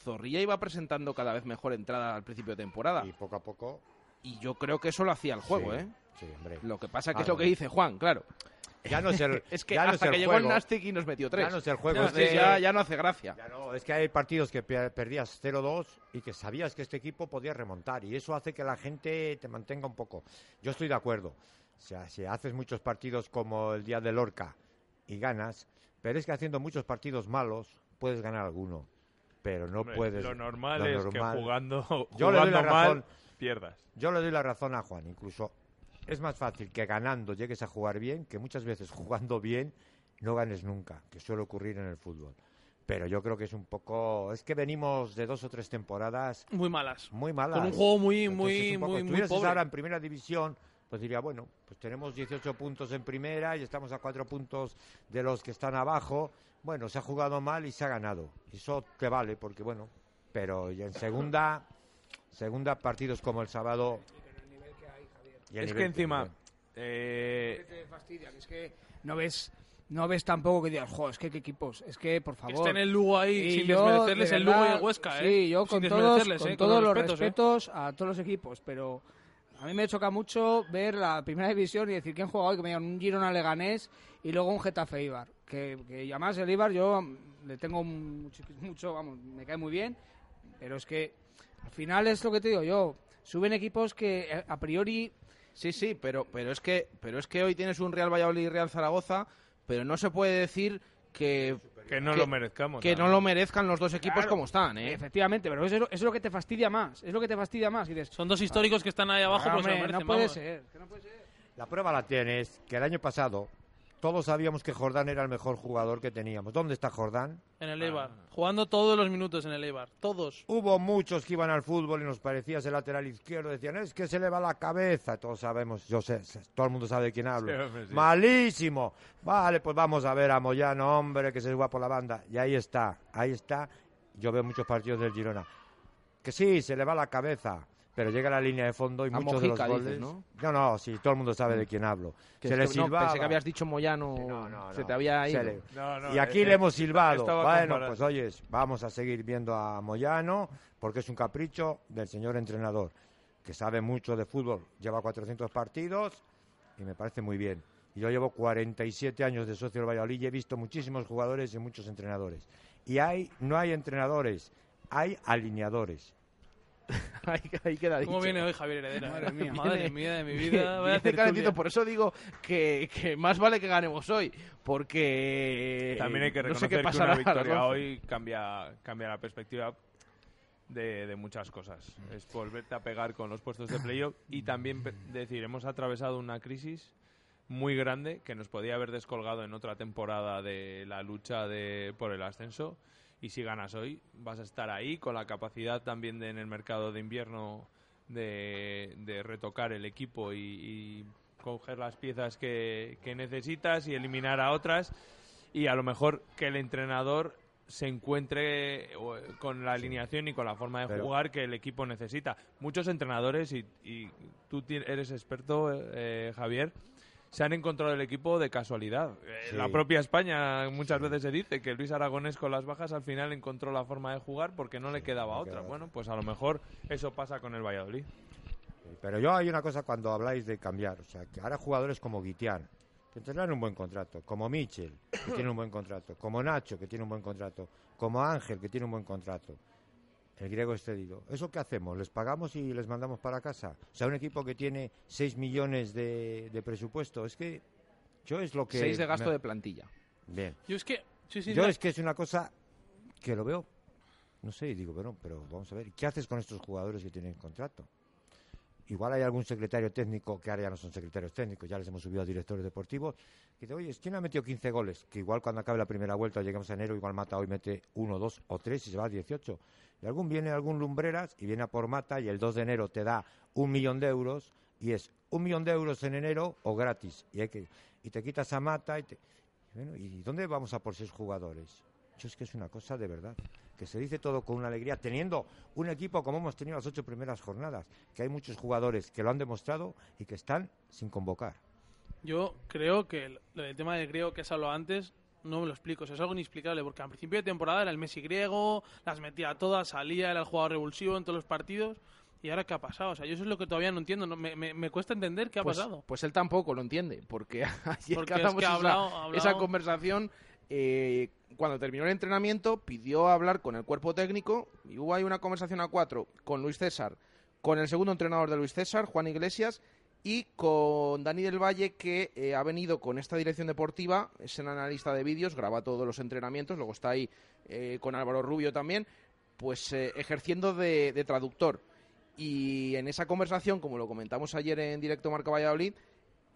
Zorrilla iba presentando cada vez mejor entrada al principio de temporada. Y poco a poco. Y yo creo que eso lo hacía el juego, sí, ¿eh? Sí, hombre. Lo que pasa que ah, es lo que dice Juan, claro. Ya no es el, es que hasta no es el que llegó juego. El Nastic y nos metió tres. Ya no es el juego. Ya, es de, ya, ya no hace gracia. Ya no, es que hay partidos que perdías cero dos y que sabías que este equipo podía remontar. Y eso hace que la gente te mantenga un poco. Yo estoy de acuerdo. O sea, si haces muchos partidos como el día de Lorca y ganas, pero es que haciendo muchos partidos malos puedes ganar alguno. Pero no Hombre, puedes... Lo normal lo es normal. que jugando, jugando Yo le doy la razón, mal pierdas. Yo le doy la razón a Juan, incluso... Es más fácil que ganando llegues a jugar bien, que muchas veces jugando bien no ganes nunca, que suele ocurrir en el fútbol. Pero yo creo que es un poco... Es que venimos de dos o tres temporadas... Muy malas. Muy malas. Con un juego muy, Entonces, muy, poco, muy, muy pobre. Si ahora en primera división, pues diría, bueno, pues tenemos dieciocho puntos en primera y estamos a cuatro puntos de los que están abajo. Bueno, se ha jugado mal y se ha ganado. Eso te vale, porque bueno... Pero y en segunda, segunda partidos como el sábado... Es que encima... Eh... Te fastidia, es que no ves, no ves tampoco que digas, jo, es que qué equipos, es que por favor... Estén el Lugo ahí, y sin yo, desmerecerles de verdad, el Lugo y el Huesca, ¿eh? Sí, yo con todos, con eh, todos con los respetos, respetos eh. a todos los equipos, pero a mí me choca mucho ver la primera división y decir, ¿quién juega hoy? Que me digan un Girona Leganés y luego un Getafe Eibar. Que, que además el Eibar yo le tengo mucho, mucho, vamos, me cae muy bien, pero es que al final es lo que te digo yo, suben equipos que a priori... Sí, sí, pero pero es que pero es que hoy tienes un Real Valladolid y Real Zaragoza, pero no se puede decir que que no que, lo merezcamos, que no lo merezcan los dos equipos claro, como están, ¿eh? Efectivamente, pero eso, eso es lo que te fastidia más, es lo que te fastidia más. Y dices, son dos históricos ah, que están ahí abajo, claro, pues hombre, se lo merecen, no puede ser, que no puede ser. La prueba la tienes que el año pasado todos sabíamos que Jordán era el mejor jugador que teníamos. ¿Dónde está Jordán? En el Eibar. Ah. Jugando todos los minutos en el Eibar. Todos. Hubo muchos que iban al fútbol y nos parecía ese lateral izquierdo. Decían, es que se le va la cabeza. Todos sabemos, yo sé, todo el mundo sabe de quién hablo. Sí, hombre, sí. Malísimo. Vale, pues vamos a ver a Moyano, hombre, que se juega por la banda. Y ahí está, ahí está. Yo veo muchos partidos del Girona. Que sí, se le va la cabeza. pero llega a la línea de fondo y a muchos Mojica, de los goles... Dices, ¿no? No, no, sí, todo el mundo sabe de quién hablo. Que se es que, le silbaba... No, pensé que habías dicho Moyano, no, no, no, se te había ido. Le... No, no, y aquí eh, le hemos silbado. Bueno, pues oye, vamos a seguir viendo a Moyano, porque es un capricho del señor entrenador, que sabe mucho de fútbol, lleva cuatrocientos partidos y me parece muy bien. Yo llevo cuarenta y siete años de socio del Valladolid y he visto muchísimos jugadores y muchos entrenadores. Y hay, no hay entrenadores, hay alineadores. Ahí queda dicho. ¿Cómo viene hoy Javier Heredero? Madre mía, madre mía de mi vida. Voy a hacer calentito, por eso digo que, que más vale que ganemos hoy, porque también hay que reconocer no sé que una victoria hoy cambia, cambia la perspectiva de, de muchas cosas. Es volverte a pegar con los puestos de playoff y también decir, hemos atravesado una crisis muy grande que nos podía haber descolgado en otra temporada de la lucha de, por el ascenso. Y si ganas hoy, vas a estar ahí con la capacidad también de, en el mercado de invierno de, de retocar el equipo y, y coger las piezas que, que necesitas y eliminar a otras. Y a lo mejor que el entrenador se encuentre con la alineación y con la forma de Pero, jugar que el equipo necesita. Muchos entrenadores, y, y tú eres experto, eh, Javier, se han encontrado el equipo de casualidad. Sí. La propia España muchas sí. veces se dice que Luis Aragonés con las bajas al final encontró la forma de jugar porque no sí, le quedaba no otra. Quedaba. Bueno, pues a lo mejor eso pasa con el Valladolid. Pero yo hay una cosa cuando habláis de cambiar. O sea, que ahora jugadores como Guitián, que tendrán un buen contrato, como Michel, que tiene un buen contrato, como Nacho, que tiene un buen contrato, como Ángel, que tiene un buen contrato. El griego excedido. ¿Eso qué hacemos? ¿Les pagamos y les mandamos para casa? O sea, un equipo que tiene seis millones de, de presupuesto. Es que yo es lo que... seis de gasto me... de plantilla. Bien. Yo es que... Sí, sí, yo no... es que es una cosa que lo veo. No sé, digo, bueno, pero vamos a ver. ¿Qué haces con estos jugadores que tienen contrato? Igual hay algún secretario técnico, que ahora ya no son secretarios técnicos, ya les hemos subido a directores deportivos, que dice, oye, ¿quién ha metido quince goles? Que igual cuando acabe la primera vuelta, lleguemos a enero, igual Mata hoy mete uno, dos o tres y se va a dieciocho. Y algún viene, algún Lumbreras, y viene a por Mata y el dos de enero te da un millón de euros y es un millón de euros en enero o gratis. Y hay que y te quitas a Mata y, te, y, bueno, ¿y dónde vamos a por seis jugadores? Yo es que es una cosa de verdad, que se dice todo con una alegría, teniendo un equipo como hemos tenido las ocho primeras jornadas, que hay muchos jugadores que lo han demostrado y que están sin convocar. Yo creo que el, el tema del griego que has hablado antes, no me lo explico, o sea, es algo inexplicable, porque al principio de temporada era el Messi griego, las metía todas, salía, era el jugador revulsivo en todos los partidos... ¿Y ahora qué ha pasado? O sea, yo eso es lo que todavía no entiendo. No, me, me, me cuesta entender qué ha pues, pasado. Pues él tampoco lo entiende, porque ayer porque es que ha hablado, esa, ha hablado. esa conversación. Eh, cuando terminó el entrenamiento, pidió hablar con el cuerpo técnico y hubo ahí una conversación a cuatro con Luis César, con el segundo entrenador de Luis César, Juan Iglesias, y con Dani del Valle, que eh, ha venido con esta dirección deportiva, es el analista de vídeos, graba todos los entrenamientos, luego está ahí eh, con Álvaro Rubio también, pues eh, ejerciendo de, de traductor. Y en esa conversación, como lo comentamos ayer en directo Marca Valladolid,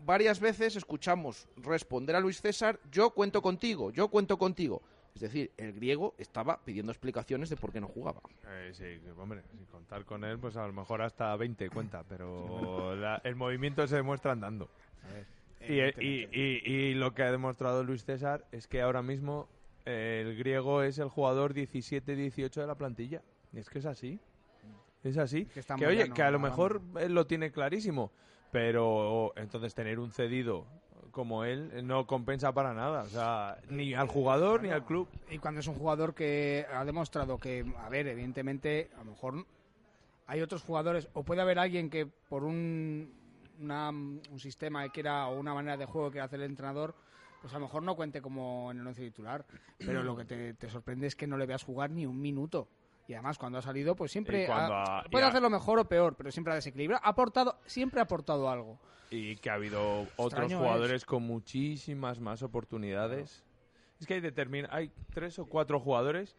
varias veces escuchamos responder a Luis César, yo cuento contigo, yo cuento contigo. Es decir, el griego estaba pidiendo explicaciones de por qué no jugaba. Eh, sí, hombre, si contar con él, pues a lo mejor hasta veinte cuenta, pero la, el movimiento se demuestra andando. A ver, y, eh, y, y, y lo que ha demostrado Luis César es que ahora mismo eh, el griego es el jugador diecisiete dieciocho de la plantilla. Y es que es así. Es así, que, que oye, no, que a lo mejor él lo tiene clarísimo, pero entonces tener un cedido como él no compensa para nada, o sea, ni al jugador, claro, ni al club. Y cuando es un jugador que ha demostrado que, a ver, evidentemente, a lo mejor hay otros jugadores, o puede haber alguien que por un, una, un sistema que quiera, o una manera de juego que quiera hacer el entrenador, pues a lo mejor no cuente como en el once titular, pero lo que te, te sorprende es que no le veas jugar ni un minuto. Y además, cuando ha salido, pues siempre ha, ha, puede hacerlo mejor o peor, pero siempre ha desequilibrado. Ha aportado, siempre ha aportado algo. Y que ha habido otros Extraño jugadores es. con muchísimas más oportunidades. Claro. Es que hay, determin- hay tres o cuatro jugadores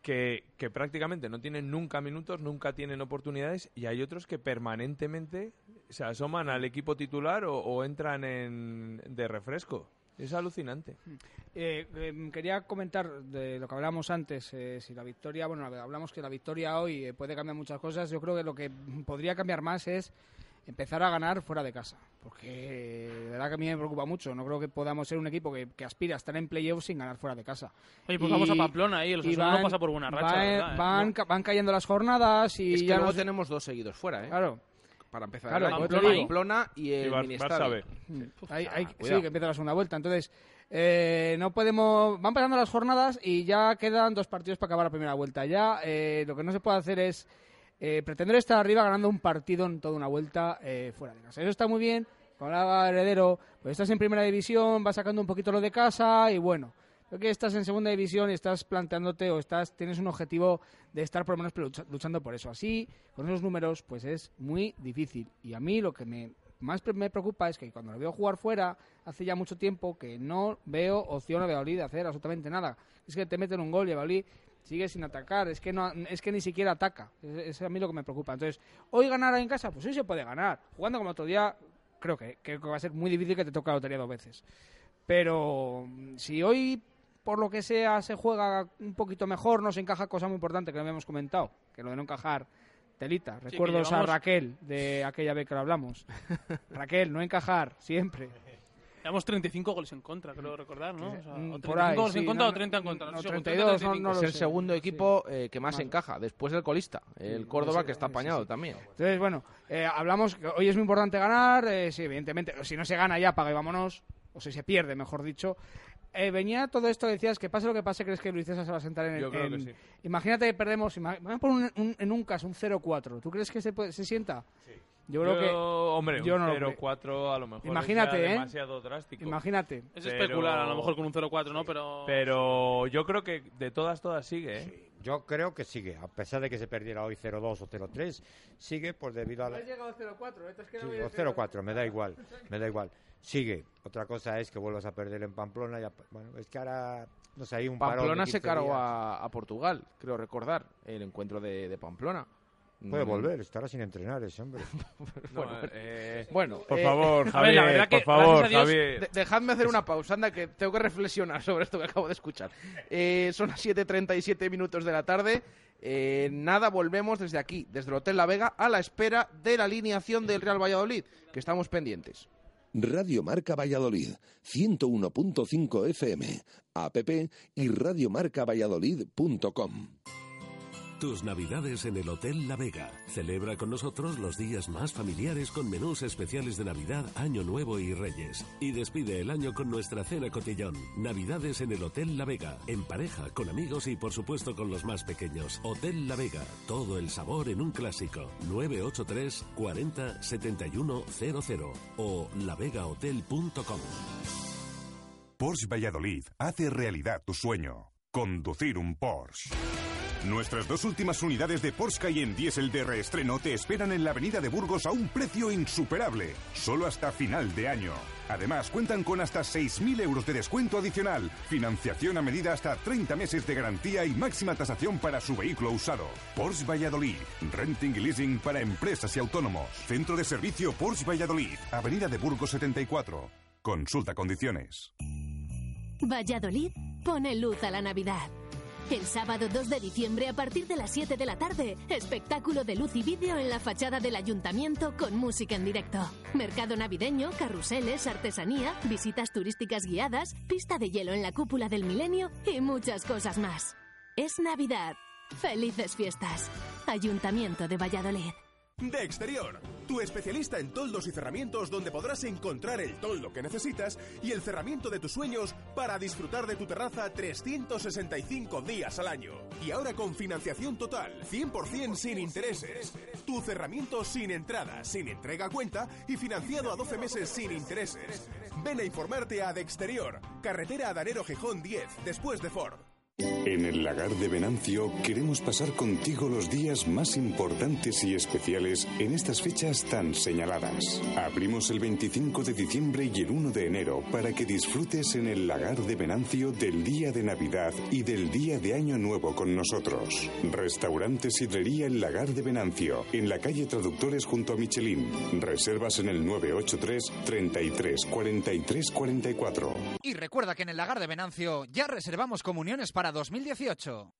que, que prácticamente no tienen nunca minutos, nunca tienen oportunidades, y hay otros que permanentemente se asoman al equipo titular o, o entran en, de refresco. Es alucinante. Eh, eh, quería comentar de lo que hablábamos antes, eh, si la victoria, bueno, hablamos que la victoria hoy eh, puede cambiar muchas cosas. Yo creo que lo que podría cambiar más es empezar a ganar fuera de casa, porque de verdad que a mí me preocupa mucho. No creo que podamos ser un equipo que, que aspira a estar en playoffs sin ganar fuera de casa. Oye, pues y, vamos a Pamplona ahí, el Osasuna no pasa por buena racha. Va, verdad, van, eh. ca van cayendo las jornadas y es que ya luego nos... tenemos dos seguidos fuera, ¿eh? Claro. Para empezar, claro, Pamplona, Pamplona y el Ministario. Sí, hay, hay, ah, sí, que empieza la segunda vuelta. Entonces, eh, no podemos... Van pasando las jornadas y ya quedan dos partidos para acabar la primera vuelta. Ya eh, lo que no se puede hacer es eh, pretender estar arriba ganando un partido en toda una vuelta eh, fuera de casa. Eso está muy bien. Con la Heredero, pues estás en primera división, vas sacando un poquito lo de casa y bueno... Creo que estás en segunda división y estás planteándote o estás tienes un objetivo de estar por lo menos lucha, luchando por eso. Así, con esos números, pues es muy difícil. Y a mí lo que me más pre me preocupa es que cuando lo veo jugar fuera, hace ya mucho tiempo que no veo opción a Valladolid de hacer absolutamente nada. Es que te meten un gol y Valladolid sigue sin atacar. Es que no, es que ni siquiera ataca. Es, es a mí lo que me preocupa. Entonces, ¿hoy ganar en casa? Pues sí se puede ganar. Jugando como el otro día, creo que, creo que va a ser muy difícil que te toque la lotería dos veces. Pero si hoy... por lo que sea, se juega un poquito mejor, nos encaja cosa muy importante que no habíamos comentado, que lo de no encajar, telita. Sí, recuerdos llevamos... a Raquel, de aquella vez que lo hablamos. Raquel, no encajar, siempre. Llevamos treinta y cinco goles en contra, creo recordar, ¿no? O sea, o por ahí, goles sí, en contra no, o treinta en contra. No, no, treinta y dos, no, no es el sé. Segundo equipo sí. eh, que más vale. encaja, después del colista, el Córdoba, sí, sí, que está apañado sí, sí. también. Entonces, bueno, eh, hablamos que hoy es muy importante ganar, eh, sí, evidentemente, si no se gana ya, paga y vámonos, o si se pierde, mejor dicho. Eh, venía todo esto, decías que pase lo que pase, ¿crees que Luis César se va a sentar en el...? Yo creo en, que sí. Imagínate que perdemos, imagínate, por un, un, en un caso, un cero cuatro. ¿Tú crees que se, puede, se sienta? Sí. Yo, yo creo que... Hombre, yo un no cero cuatro a lo mejor imagínate, es ¿eh? demasiado drástico. Imagínate. Es pero, especular, a lo mejor con un cero cuatro, ¿no? Sí. Pero... pero yo creo que de todas, todas sigue, ¿eh? Sí. Yo creo que sigue, a pesar de que se perdiera hoy cero dos o cero tres, sigue por debido a... La... ¿Has llegado a cero cuatro? ¿Eh? ¿Te has quedado sí, bien cero cuatro, me da igual, me da igual. Sigue. Otra cosa es que vuelvas a perder en Pamplona. Y a, bueno, es que ahora no sé, hay un parón. Pamplona se cargó a, a Portugal, creo recordar, el encuentro de, de Pamplona. Puede no. volver, estará sin entrenar ese hombre. bueno, no, eh, bueno, por eh, favor, Javier, a ver, la verdad por que, favor, Dios, Javier. De, dejadme hacer una pausa, anda, que tengo que reflexionar sobre esto que acabo de escuchar. Eh, son las siete treinta y siete minutos de la tarde. Eh, nada, volvemos desde aquí, desde el Hotel La Vega, a la espera de la alineación del Real Valladolid, que estamos pendientes. Radio Marca Valladolid, ciento uno punto cinco F M, app y radiomarcavalladolid punto com. Tus navidades en el Hotel La Vega. Celebra con nosotros los días más familiares con menús especiales de Navidad, Año Nuevo y Reyes. Y despide el año con nuestra cena cotillón. Navidades en el Hotel La Vega. En pareja, con amigos y por supuesto con los más pequeños. Hotel La Vega. Todo el sabor en un clásico. nueve ocho tres cuarenta setenta y uno cero cero o la vega hotel punto com. Porsche Valladolid hace realidad tu sueño. Conducir un Porsche. Nuestras dos últimas unidades de Porsche Cayenne Diesel de reestreno te esperan en la avenida de Burgos a un precio insuperable, solo hasta final de año. Además, cuentan con hasta seis mil euros de descuento adicional, financiación a medida hasta treinta meses de garantía y máxima tasación para su vehículo usado. Porsche Valladolid, renting y leasing para empresas y autónomos. Centro de servicio Porsche Valladolid, avenida de Burgos setenta y cuatro. Consulta condiciones. Valladolid pone luz a la Navidad. El sábado dos de diciembre a partir de las siete de la tarde, espectáculo de luz y vídeo en la fachada del ayuntamiento con música en directo. Mercado navideño, carruseles, artesanía, visitas turísticas guiadas, pista de hielo en la cúpula del Milenio y muchas cosas más. Es Navidad. Felices fiestas. Ayuntamiento de Valladolid. De Exterior, tu especialista en toldos y cerramientos, donde podrás encontrar el toldo que necesitas y el cerramiento de tus sueños para disfrutar de tu terraza trescientos sesenta y cinco días al año. Y ahora con financiación total, cien por ciento sin intereses. Tu cerramiento sin entrada, sin entrega a cuenta y financiado a doce meses sin intereses. Ven a informarte a De Exterior, carretera Adanero Gijón diez, después de Ford. En el Lagar de Venancio queremos pasar contigo los días más importantes y especiales en estas fechas tan señaladas. Abrimos el veinticinco de diciembre y el uno de enero para que disfrutes en el Lagar de Venancio del día de Navidad y del día de Año Nuevo con nosotros. Restaurante Sidrería El Lagar de Venancio, en la calle Traductores junto a Michelin. Reservas en el nueve ocho tres treinta y tres cuarenta y tres cuarenta y cuatro. Y recuerda que en el Lagar de Venancio ya reservamos comuniones para dos mil dieciocho.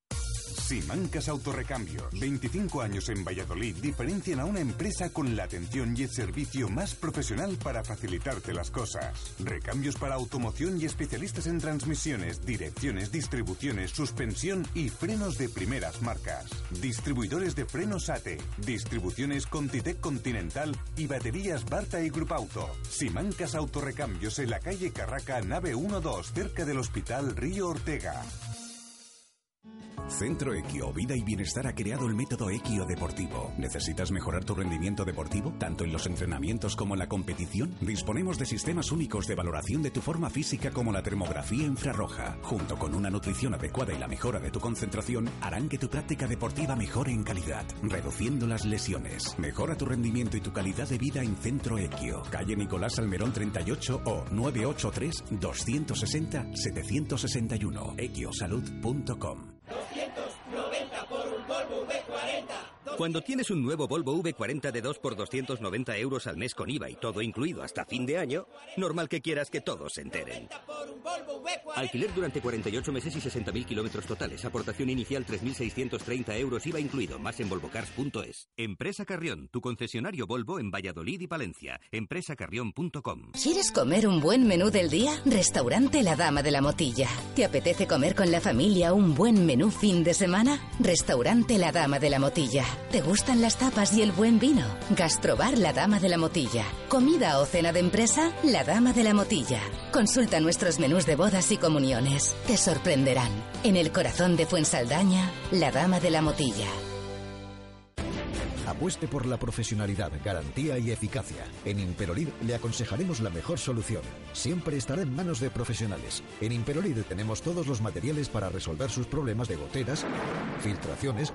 Simancas Autorrecambios. veinticinco años en Valladolid diferencian a una empresa con la atención y el servicio más profesional para facilitarte las cosas. Recambios para automoción y especialistas en transmisiones, direcciones, distribuciones, suspensión y frenos de primeras marcas. Distribuidores de frenos ATE, distribuciones Contitec Continental y baterías Barta y Grupo Auto. Simancas Autorrecambios en la calle Carraca, nave uno dos, cerca del Hospital Río Ortega. Centro Equio Vida y Bienestar ha creado el método Equio Deportivo. ¿Necesitas mejorar tu rendimiento deportivo, tanto en los entrenamientos como en la competición? Disponemos de sistemas únicos de valoración de tu forma física, como la termografía infrarroja. Junto con una nutrición adecuada y la mejora de tu concentración, harán que tu práctica deportiva mejore en calidad, reduciendo las lesiones. Mejora tu rendimiento y tu calidad de vida en Centro Equio. Calle Nicolás Almerón treinta y ocho o nueve ocho tres, dos seis cero, siete seis uno. equiosalud punto com. doscientos noventa por un Volvo V cuarenta. Cuando tienes un nuevo Volvo V cuarenta de dos por doscientos noventa euros al mes con I V A y todo incluido hasta fin de año, normal que quieras que todos se enteren. Alquiler durante cuarenta y ocho meses y sesenta mil kilómetros totales. Aportación inicial tres mil seiscientos treinta euros, I V A incluido. Más en volvocars punto es. Empresa Carrión, tu concesionario Volvo en Valladolid y Palencia. empresa carrión punto com. ¿Quieres comer un buen menú del día? Restaurante La Dama de la Motilla. ¿Te apetece comer con la familia un buen menú fin de semana? Restaurante La Dama de la Motilla. ¿Te gustan las tapas y el buen vino? Gastrobar La Dama de la Motilla. ¿Comida o cena de empresa? La Dama de la Motilla. Consulta nuestros menús de bodas y comuniones. Te sorprenderán. En el corazón de Fuensaldaña, La Dama de la Motilla. Apueste por la profesionalidad, garantía y eficacia. En Imperolid le aconsejaremos la mejor solución. Siempre estará en manos de profesionales. En Imperolid tenemos todos los materiales para resolver sus problemas de goteras, filtraciones,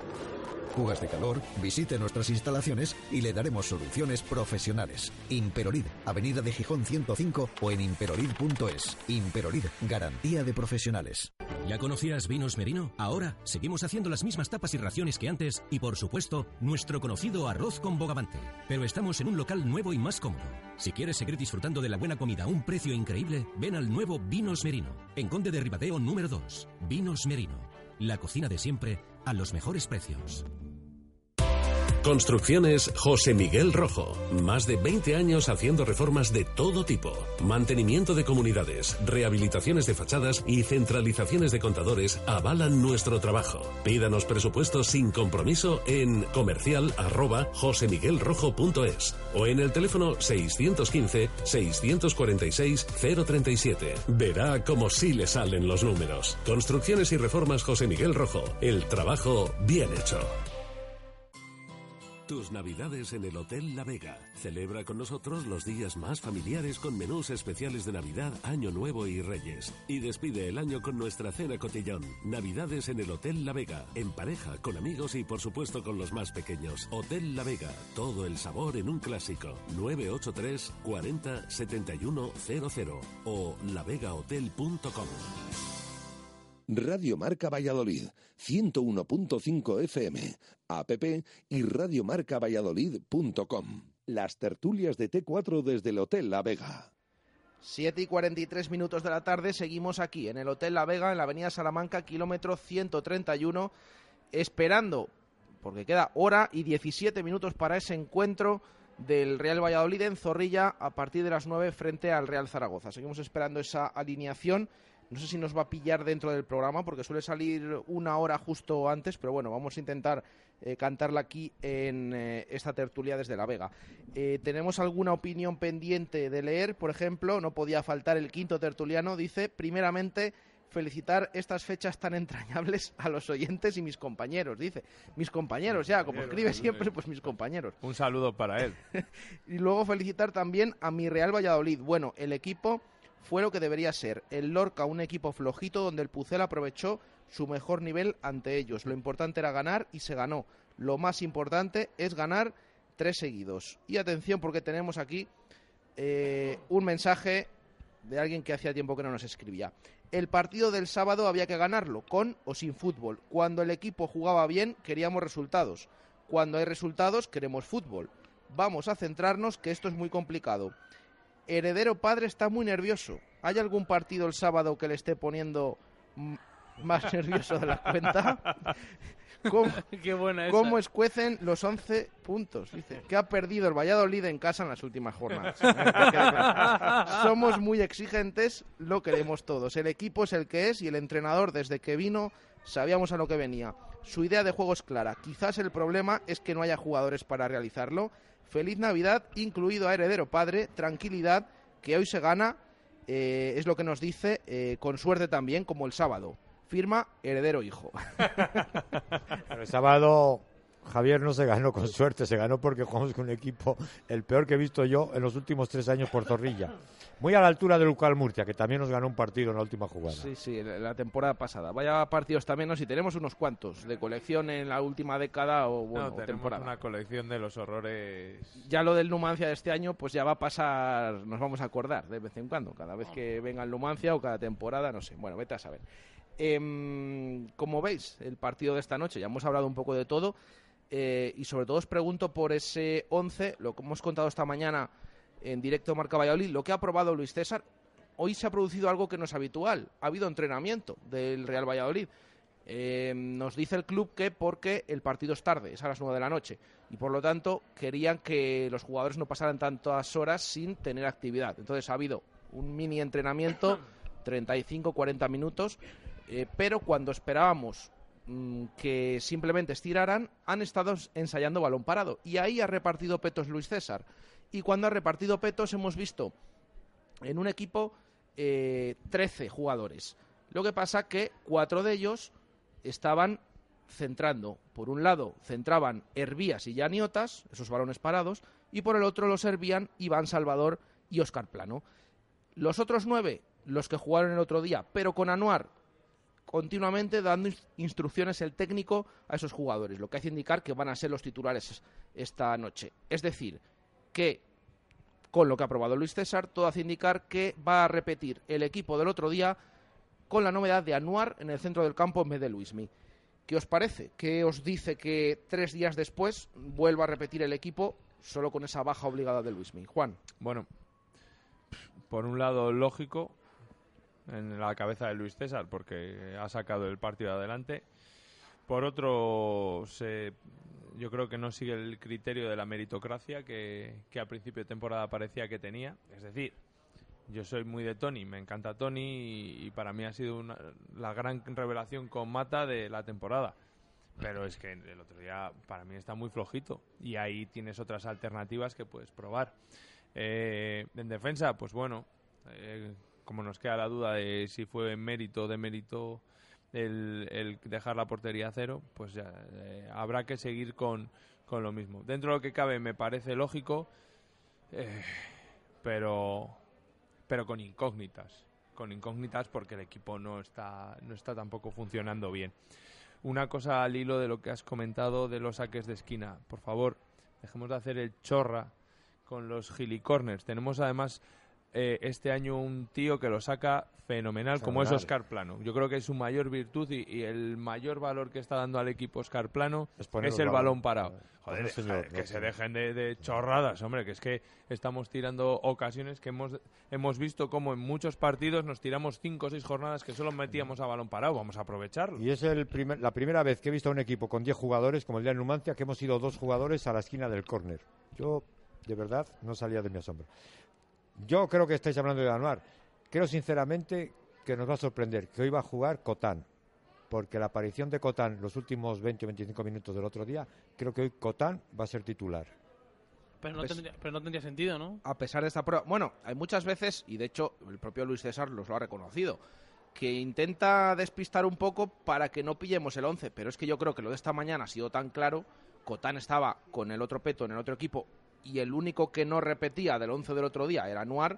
fugas de calor. Visite nuestras instalaciones y le daremos soluciones profesionales. Imperolid, avenida de Gijón ciento cinco o en imperolid punto es. Imperolid, garantía de profesionales. ¿Ya conocías Vinos Merino? Ahora seguimos haciendo las mismas tapas y raciones que antes y, por supuesto, nuestro conocido arroz con bogavante. Pero estamos en un local nuevo y más cómodo. Si quieres seguir disfrutando de la buena comida a un precio increíble, ven al nuevo Vinos Merino, en Conde de Ribadeo número dos. Vinos Merino, la cocina de siempre a los mejores precios. Construcciones José Miguel Rojo. Más de veinte años haciendo reformas de todo tipo. Mantenimiento de comunidades, rehabilitaciones de fachadas y centralizaciones de contadores avalan nuestro trabajo. Pídanos presupuestos sin compromiso en comercial arroba josemiguelrojo.es o en el teléfono seis uno cinco, seis cuatro seis, cero tres siete. Verá cómo sí le salen los números. Construcciones y reformas José Miguel Rojo. El trabajo bien hecho. Tus navidades en el Hotel La Vega. Celebra con nosotros los días más familiares con menús especiales de Navidad, Año Nuevo y Reyes. Y despide el año con nuestra cena cotillón. Navidades en el Hotel La Vega. En pareja, con amigos y por supuesto con los más pequeños. Hotel La Vega. Todo el sabor en un clásico. nueve ocho tres, cuarenta, setenta y uno cero cero o la vega hotel punto com. Radio Marca Valladolid, ciento uno punto cinco F M, app y radio marca valladolid punto com. Las tertulias de T cuatro desde el Hotel La Vega. siete y cuarenta y tres minutos de la tarde, seguimos aquí en el Hotel La Vega, en la avenida Salamanca, kilómetro ciento treinta y uno, esperando, porque queda hora y diecisiete minutos para ese encuentro del Real Valladolid en Zorrilla a partir de las nueve frente al Real Zaragoza. Seguimos esperando esa alineación. No sé si nos va a pillar dentro del programa porque suele salir una hora justo antes, pero bueno, vamos a intentar eh, cantarla aquí en eh, esta tertulia desde La Vega. Eh, tenemos alguna opinión pendiente de leer, por ejemplo, no podía faltar el quinto tertuliano, dice, primeramente, felicitar estas fechas tan entrañables a los oyentes y mis compañeros, dice. Mis compañeros, ya, como escribe siempre, pues mis compañeros. Un saludo para él. Y luego felicitar también a mi Real Valladolid. Bueno, el equipo fue lo que debería ser. El Lorca, un equipo flojito donde el Pucel aprovechó su mejor nivel ante ellos. Lo importante era ganar y se ganó. Lo más importante es ganar tres seguidos. Y atención porque tenemos aquí eh, un mensaje de alguien que hacía tiempo que no nos escribía. El partido del sábado había que ganarlo, con o sin fútbol. Cuando el equipo jugaba bien, queríamos resultados. Cuando hay resultados, queremos fútbol. Vamos a centrarnos, que esto es muy complicado. Heredero padre está muy nervioso. ¿Hay algún partido el sábado que le esté poniendo más nervioso de la cuenta. ¿Cómo, qué buena esa. ¿Cómo escuecen los once puntos? Dice que ha perdido el Valladolid en casa en las últimas jornadas. Somos muy exigentes, lo queremos todos. El equipo es el que es y el entrenador, desde que vino, sabíamos a lo que venía. Su idea de juego es clara. Quizás el problema es que no haya jugadores para realizarlo. Feliz Navidad, incluido a Heredero Padre. Tranquilidad, que hoy se gana, eh, es lo que nos dice, eh, con suerte también, como el sábado. Firma Heredero Hijo. El sábado, Javier, no se ganó con suerte, se ganó porque jugamos con un equipo, el peor que he visto yo en los últimos tres años por Zorrilla. Muy a la altura de Lucal Murcia, que también nos ganó un partido en la última jugada. Sí, sí, la temporada pasada. Vaya partidos también, ¿no? Si tenemos unos cuantos de colección en la última década o bueno, no, tenemos temporada. Una colección de los horrores. Ya lo del Numancia de este año, pues ya va a pasar, nos vamos a acordar de vez en cuando, cada vez que venga el Numancia o cada temporada, no sé. Bueno, vete a saber. Eh, como veis, el partido de esta noche, ya hemos hablado un poco de todo, eh, y sobre todo os pregunto por ese once, lo que hemos contado esta mañana en directo Marca Valladolid, lo que ha probado Luis César. Hoy se ha producido algo que no es habitual, ha habido entrenamiento del Real Valladolid. Eh, nos dice el club que porque el partido es tarde, es a las nueve de la noche, y por lo tanto querían que los jugadores no pasaran tantas horas sin tener actividad. Entonces ha habido un mini entrenamiento, treinta y cinco cuarenta minutos. Eh, pero cuando esperábamos mmm, que simplemente estiraran, han estado ensayando balón parado. Y ahí ha repartido petos Luis César. Y cuando ha repartido petos hemos visto en un equipo eh, trece jugadores. Lo que pasa que cuatro de ellos estaban centrando. Por un lado centraban Hervías y Yaniotas, esos balones parados, y por el otro los servían Iván Salvador y Óscar Plano. Los otros nueve, los que jugaron el otro día, pero con Anuar continuamente dando instrucciones el técnico a esos jugadores, lo que hace indicar que van a ser los titulares esta noche. Es decir, que con lo que ha probado Luis César, todo hace indicar que va a repetir el equipo del otro día con la novedad de Anuar en el centro del campo en vez de Luismi. ¿Qué os parece? ¿Qué os dice que tres días después vuelva a repetir el equipo solo con esa baja obligada de Luismi? Juan. Bueno, por un lado lógico, en la cabeza de Luis César, porque ha sacado el partido adelante. Por otro, se, yo creo que no sigue el criterio de la meritocracia que, que a principio de temporada parecía que tenía. Es decir, yo soy muy de Toni, me encanta Toni y, y para mí ha sido una, la gran revelación con Mata de la temporada. Pero es que el otro día para mí está muy flojito y ahí tienes otras alternativas que puedes probar. Eh, en defensa, pues bueno... Eh, como nos queda la duda de si fue mérito o demérito el, el dejar la portería a cero, pues ya eh, habrá que seguir con, con lo mismo. Dentro de lo que cabe me parece lógico, eh, pero pero con incógnitas, con incógnitas porque el equipo no está no está tampoco funcionando bien. Una cosa al hilo de lo que has comentado de los saques de esquina, por favor, dejemos de hacer el chorra con los gilicorners. Tenemos además este año un tío que lo saca fenomenal, fenomenal, como es Óscar Plano. Yo creo que es su mayor virtud y, y el mayor valor que está dando al equipo Óscar Plano es, es el balón parado. Joder, no, señor, joder, no, que señor. Se dejen de, de chorradas, hombre, que es que estamos tirando ocasiones que hemos hemos visto como en muchos partidos nos tiramos cinco o seis jornadas que solo metíamos a balón parado. Vamos a aprovecharlo. Y es el primer, la primera vez que he visto a un equipo con diez jugadores, como el de Numancia, que hemos ido dos jugadores a la esquina del córner. Yo, de verdad, no salía de mi asombro. Yo creo que estáis hablando de Anuar. Creo sinceramente que nos va a sorprender que hoy va a jugar Cotán, porque la aparición de Cotán los últimos veinte o veinticinco minutos del otro día, creo que hoy Cotán va a ser titular. Pero no, pues, tendría, pero no tendría sentido, ¿no? A pesar de esta prueba. Bueno, hay muchas veces, y de hecho el propio Luis César los lo ha reconocido, que intenta despistar un poco para que no pillemos el once. Pero es que yo creo que lo de esta mañana ha sido tan claro. Cotán estaba con el otro peto en el otro equipo, y el único que no repetía del once del otro día era Anuar,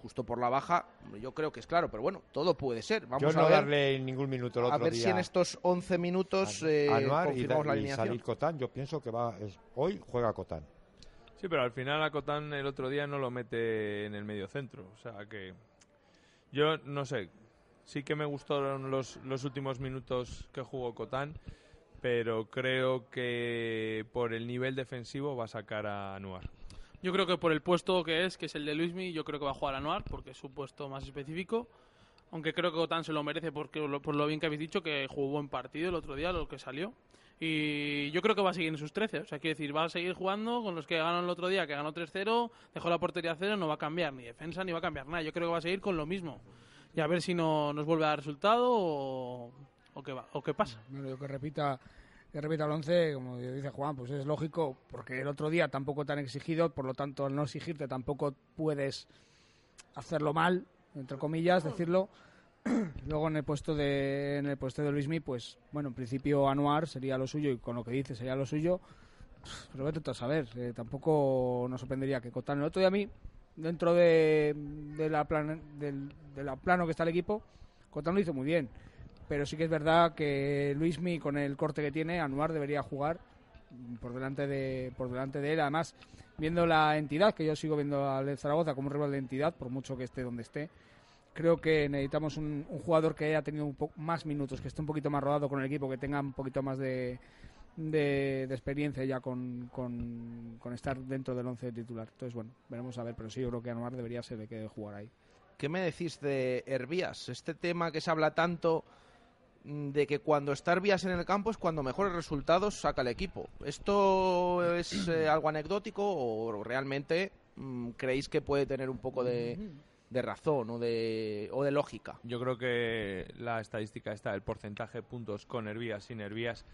justo por la baja. Yo creo que es claro, pero bueno, todo puede ser. Vamos Yo no a ver, darle ningún minuto el otro día. A ver día. Si en estos once minutos eh, Anuar confirmamos y, la y alineación. Cotán, yo pienso que va es, hoy juega Cotán. Sí, pero al final a Cotán el otro día no lo mete en el medio centro. O sea que yo no sé, sí que me gustaron los, los últimos minutos que jugó Cotán, pero creo que por el nivel defensivo va a sacar a Anuar. Yo creo que por el puesto que es, que es el de Luismi, yo creo que va a jugar a Anuar, porque es su puesto más específico. aunque creo que Cotán se lo merece porque por lo bien que habéis dicho, que jugó buen partido el otro día, lo que salió. Y yo creo que va a seguir en sus trece, o sea, quiero decir, va a seguir jugando con los que ganaron el otro día, que ganó tres cero, dejó la portería a cero, no va a cambiar ni defensa, ni va a cambiar nada. Yo creo que va a seguir con lo mismo. Y a ver si no nos vuelve a dar resultado o, o, qué, va, o qué pasa. Bueno, yo que repita... Que repita el once, como dice Juan, pues es lógico, porque el otro día tampoco te han exigido, por lo tanto, al no exigirte tampoco puedes hacerlo mal, entre comillas, decirlo. Luego en el puesto de en el puesto de Luismi, pues bueno, en principio Anuar sería lo suyo y con lo que dice sería lo suyo, pero vete a saber, eh, tampoco nos sorprendería que Cotán el otro día a mí, dentro de, de la plan, del, de la plano que está el equipo, Cotán lo hizo muy bien. Pero sí que es verdad que Luismi, con el corte que tiene, Anuar debería jugar por delante de por delante de él. Además, viendo la entidad, que yo sigo viendo al Zaragoza como un rival de entidad, por mucho que esté donde esté, creo que necesitamos un, un jugador que haya tenido un po- más minutos, que esté un poquito más rodado con el equipo, que tenga un poquito más de, de, de experiencia ya con, con, con estar dentro del once titular. Entonces, bueno, veremos a ver, pero sí, yo creo que Anuar debería ser el que debe jugar ahí. ¿Qué me decís de Hervías? Este tema que se habla tanto... de que cuando está Hervías en el campo es cuando mejores resultados saca el equipo. ¿Esto es eh, algo anecdótico o realmente mm, creéis que puede tener un poco de, de razón o de, o de lógica? Yo creo que la estadística está, el porcentaje de puntos con Hervías, sin Hervías,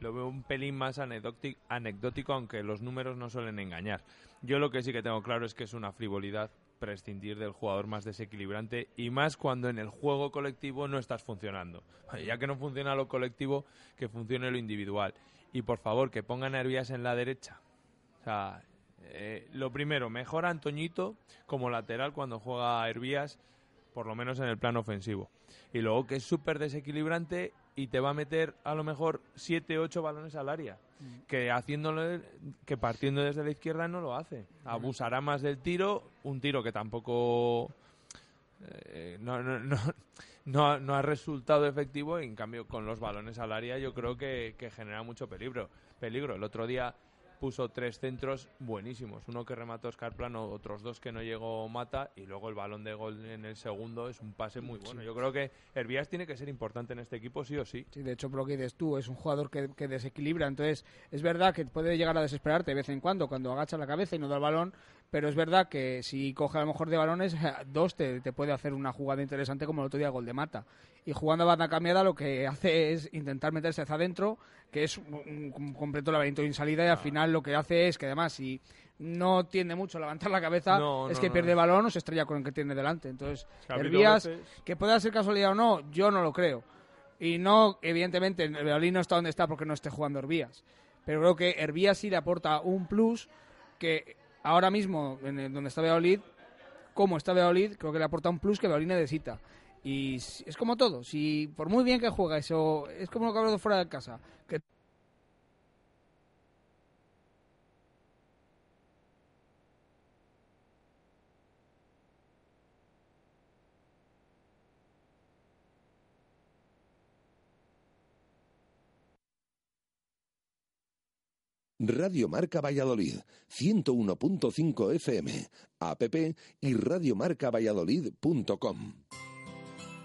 lo veo un pelín más anecdótico, anecdótico, aunque los números no suelen engañar. Yo lo que sí que tengo claro es que es una frivolidad prescindir del jugador más desequilibrante, y más cuando en el juego colectivo no estás funcionando. Ya que no funciona lo colectivo, que funcione lo individual. Y por favor, que pongan a Hervías en la derecha. O sea, eh, lo primero, mejora Antoñito como lateral cuando juega a Hervías, por lo menos en el plano ofensivo. Y luego que es súper desequilibrante y te va a meter a lo mejor siete ocho balones al área, que haciéndolo, que partiendo desde la izquierda no lo hace. Abusará más del tiro, un tiro que tampoco eh, no, no, no, no, no ha resultado efectivo, y en cambio con los balones al área yo creo que, que genera mucho peligro. peligro. El otro día puso tres centros buenísimos, uno que remató Óscar Plano, otros dos que no llegó Mata, y luego el balón de gol en el segundo es un pase muy bueno. Sí. Yo creo que Hervías tiene que ser importante en este equipo sí o sí. Sí, de hecho, por lo que dices tú, es un jugador que, que desequilibra, entonces es verdad que puede llegar a desesperarte de vez en cuando, cuando agacha la cabeza y no da el balón, pero es verdad que si coge a lo mejor de balones, dos te, te puede hacer una jugada interesante como el otro día el gol de Mata. Y jugando a banda cambiada lo que hace es intentar meterse hacia adentro, que es un, un completo laberinto sin salida, y al final lo que hace es que, además, si no tiende mucho a levantar la cabeza, no, es no, que no, pierde no. el balón o se estrella con el que tiene delante. Entonces, Hervías, veces... que pueda ser casualidad o no, yo no lo creo. Y no, evidentemente, el Valladolid no está donde está porque no esté jugando Hervías. Pero creo que Hervías sí le aporta un plus que ahora mismo, en el, donde está Valladolid, como está Valladolid, creo que le aporta un plus que Valladolid necesita. Y es como todo, si por muy bien que juega eso, es como lo que hablo de fuera de casa, que Radio Marca Valladolid, ciento uno punto cinco F M, app y radiomarcavalladolid punto com.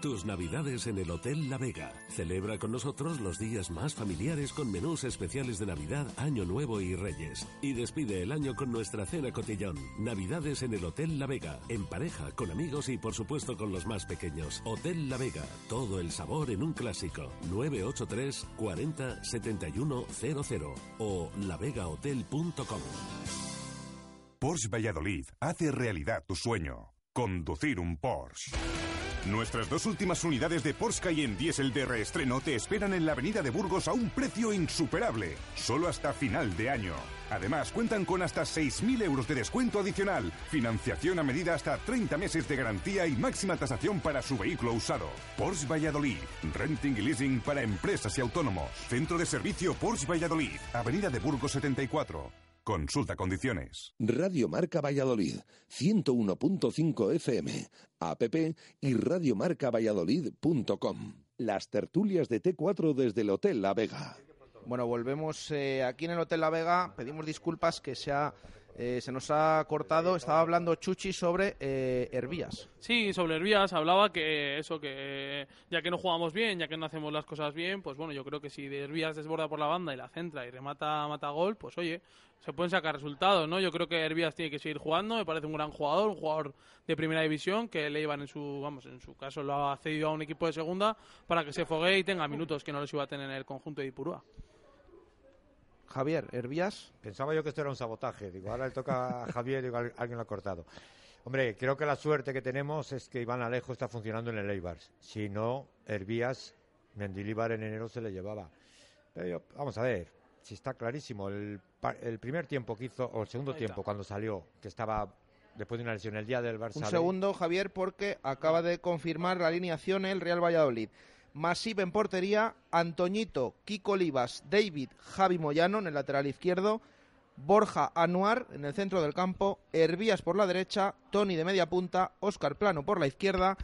Tus navidades en el Hotel La Vega. Celebra con nosotros los días más familiares con menús especiales de Navidad, Año Nuevo y Reyes. Y despide el año con nuestra cena cotillón. Navidades en el Hotel La Vega. En pareja, con amigos y por supuesto con los más pequeños. Hotel La Vega. Todo el sabor en un clásico. nueve ocho tres cuarenta setenta y uno cero cero o la vega hotel punto com. Porsche Valladolid hace realidad tu sueño. Conducir un Porsche. Nuestras dos últimas unidades de Porsche Cayenne Diesel de reestreno te esperan en la avenida de Burgos a un precio insuperable, solo hasta final de año. Además, cuentan con hasta seis mil euros de descuento adicional, financiación a medida hasta treinta meses de garantía y máxima tasación para su vehículo usado. Porsche Valladolid, renting y leasing para empresas y autónomos. Centro de servicio Porsche Valladolid, avenida de Burgos setenta y cuatro. Consulta condiciones. Radio Marca Valladolid, ciento uno punto cinco F M, app y radiomarcavalladolid punto com. Las tertulias de T cuatro desde el Hotel La Vega. Bueno, volvemos eh, aquí en el Hotel La Vega. Pedimos disculpas que se ha Eh, se nos ha cortado, estaba hablando Chuchi sobre eh, Hervías. Sí, sobre Hervías, hablaba que eso, que ya que no jugamos bien, ya que no hacemos las cosas bien, pues bueno, yo creo que si Hervías desborda por la banda y la centra y remata, mata gol, pues oye, se pueden sacar resultados, ¿no? Yo creo que Hervías tiene que seguir jugando, me parece un gran jugador, un jugador de primera división, que le iban en su, vamos, en su caso lo ha cedido a un equipo de segunda para que se foguee y tenga minutos que no los iba a tener en el conjunto de Ipurúa. Javier, Hervías. Pensaba yo que esto era un sabotaje. Digo, ahora le toca a Javier, digo, alguien lo ha cortado. Hombre, creo que la suerte que tenemos es que Iván Alejo está funcionando en el Eibar. Si no, Hervías, Mendilibar en enero se le llevaba. Pero vamos a ver, si está clarísimo. El, el primer tiempo que hizo, o el segundo tiempo, cuando salió, que estaba después de una lesión, el día del Barça. Un segundo, Javier, porque acaba de confirmar la alineación el Real Valladolid. Masip en portería, Antoñito, Kiko Olivas, David, Javi Moyano en el lateral izquierdo, Borja Anuar en el centro del campo, Hervías por la derecha, Toni de media punta, Óscar Plano por la izquierda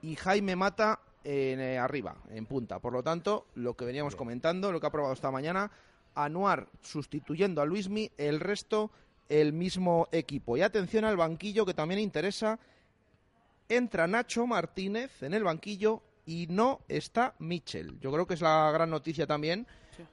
y Jaime Mata en, eh, arriba, en punta. Por lo tanto, lo que veníamos comentando, lo que ha probado esta mañana, Anuar sustituyendo a Luismi, el resto el mismo equipo. Y atención al banquillo que también interesa, entra Nacho Martínez en el banquillo y no está Michel. Yo creo que es la gran noticia también,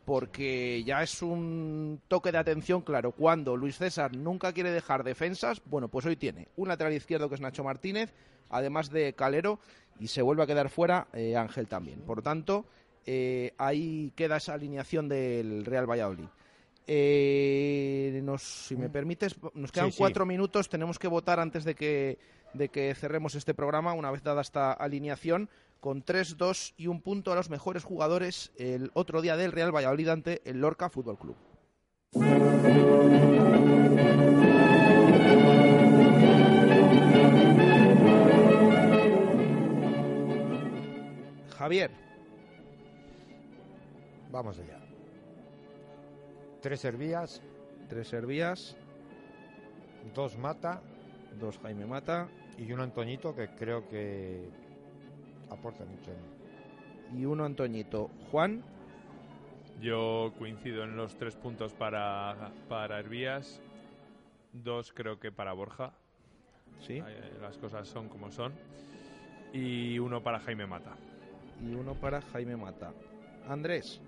porque ya es un toque de atención, claro, cuando Luis César nunca quiere dejar defensas, bueno, pues hoy tiene un lateral izquierdo que es Nacho Martínez, además de Calero, y se vuelve a quedar fuera eh, Ángel también. Por tanto, eh, ahí queda esa alineación del Real Valladolid. Eh, nos, si me permites, nos quedan sí, cuatro sí. minutos, tenemos que votar antes de que, de que cerremos este programa, una vez dada esta alineación, con tres dos y un punto a los mejores jugadores el otro día del Real Valladolid ante el Lorca Fútbol Club. Javier. Vamos allá. Tres Hervías. Tres Hervías. Dos Mata. Dos Jaime Mata. Y un Antoñito que creo que aporta mucho. Y uno Antoñito. Juan. Yo coincido en los tres puntos para, para Hervías. Dos creo que para Borja. Sí. Las cosas son como son. Y uno para Jaime Mata. Y uno para Jaime Mata. Andrés.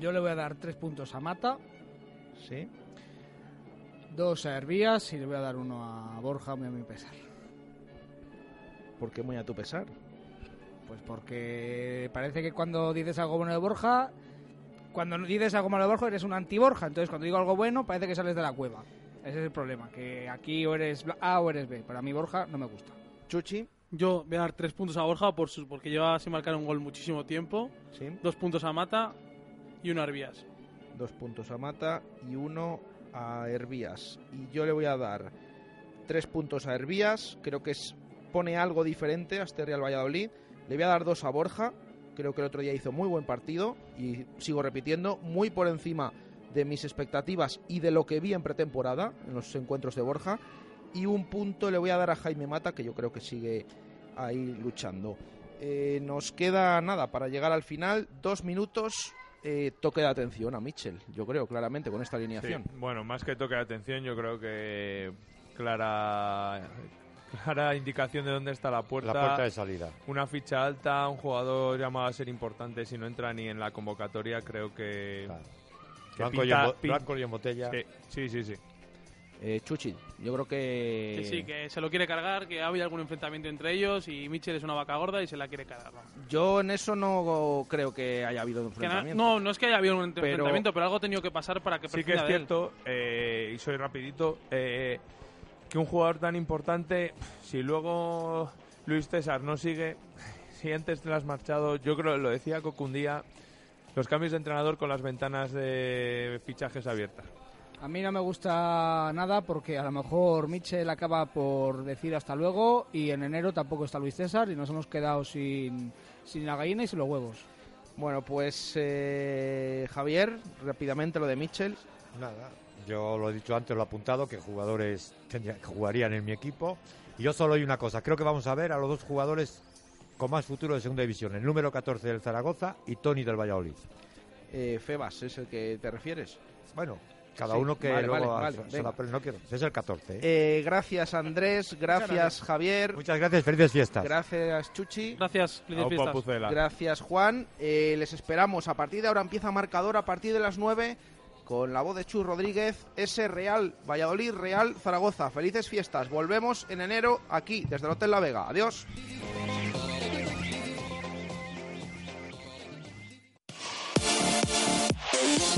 Yo le voy a dar tres puntos a Mata. Sí. Dos a Hervías y le voy a dar uno a Borja, muy a mi pesar. ¿Por qué muy a tu pesar? Pues porque parece que cuando dices algo bueno de Borja, cuando dices algo malo de Borja eres un anti-Borja, entonces cuando digo algo bueno parece que sales de la cueva. Ese es el problema, que aquí o eres A o eres B. Para mí Borja no me gusta. Chuchi. Yo voy a dar tres puntos a Borja por su, porque lleva sin marcar un gol muchísimo tiempo. ¿Sí? Dos puntos a Mata y uno a Hervías. Dos puntos a Mata y uno a Hervías. Y yo le voy a dar tres puntos a Hervías, creo que es pone algo diferente a este Real Valladolid. Le voy a dar dos a Borja, creo que el otro día hizo muy buen partido y sigo repitiendo, muy por encima de mis expectativas y de lo que vi en pretemporada en los encuentros de Borja, y un punto le voy a dar a Jaime Mata, que yo creo que sigue ahí luchando. Eh, nos queda nada para llegar al final, dos minutos. Eh, toque de atención a Michel, yo creo claramente con esta alineación. Sí, bueno, más que toque de atención, yo creo que Clara... Clara indicación de dónde está la puerta. La puerta de salida. Una ficha alta, un jugador llamado a ser importante si no entra ni en la convocatoria, creo que... Claro. que Blanco, pinta, y en, Blanco y en botella. Que, sí, sí, sí. Eh, Chuchi, yo creo que... Que sí, que se lo quiere cargar, que ha habido algún enfrentamiento entre ellos y Michel es una vaca gorda y se la quiere cargar. Yo en eso no creo que haya habido un enfrentamiento. No, no es que haya habido un pero, enfrentamiento, pero algo ha tenido que pasar para que... Sí que es cierto, eh, y soy rapidito... Eh, que un jugador tan importante, si luego Luis César no sigue, si antes te lo has marchado, yo creo, lo decía Cocu un día, los cambios de entrenador con las ventanas de fichajes abiertas. A mí no me gusta nada porque a lo mejor Michel acaba por decir hasta luego y en enero tampoco está Luis César y nos hemos quedado sin, sin la gallina y sin los huevos. Bueno, pues eh, Javier, rápidamente lo de Michel. Nada. Yo lo he dicho antes, lo he apuntado, que jugadores tendría, que jugarían en mi equipo. Y yo solo hay una cosa, creo que vamos a ver a los dos jugadores con más futuro de segunda división. El número catorce del Zaragoza y Toni del Valladolid. Eh, Febas, ¿es el que te refieres? Bueno, Cada sí, uno que vale, luego vale, vale, se la, pero no quiero. Es el catorce. ¿eh? Eh, gracias, Andrés. Gracias, Javier. Muchas gracias. Felices fiestas. Gracias, Chuchi. Gracias. Felices fiestas. Gracias, Juan. Eh, les esperamos. A partir de ahora empieza Marcador a partir de las nueve con la voz de Chus Rodríguez. Ese Real Valladolid, Real Zaragoza. Felices fiestas. Volvemos en enero aquí, desde el Hotel La Vega. Adiós.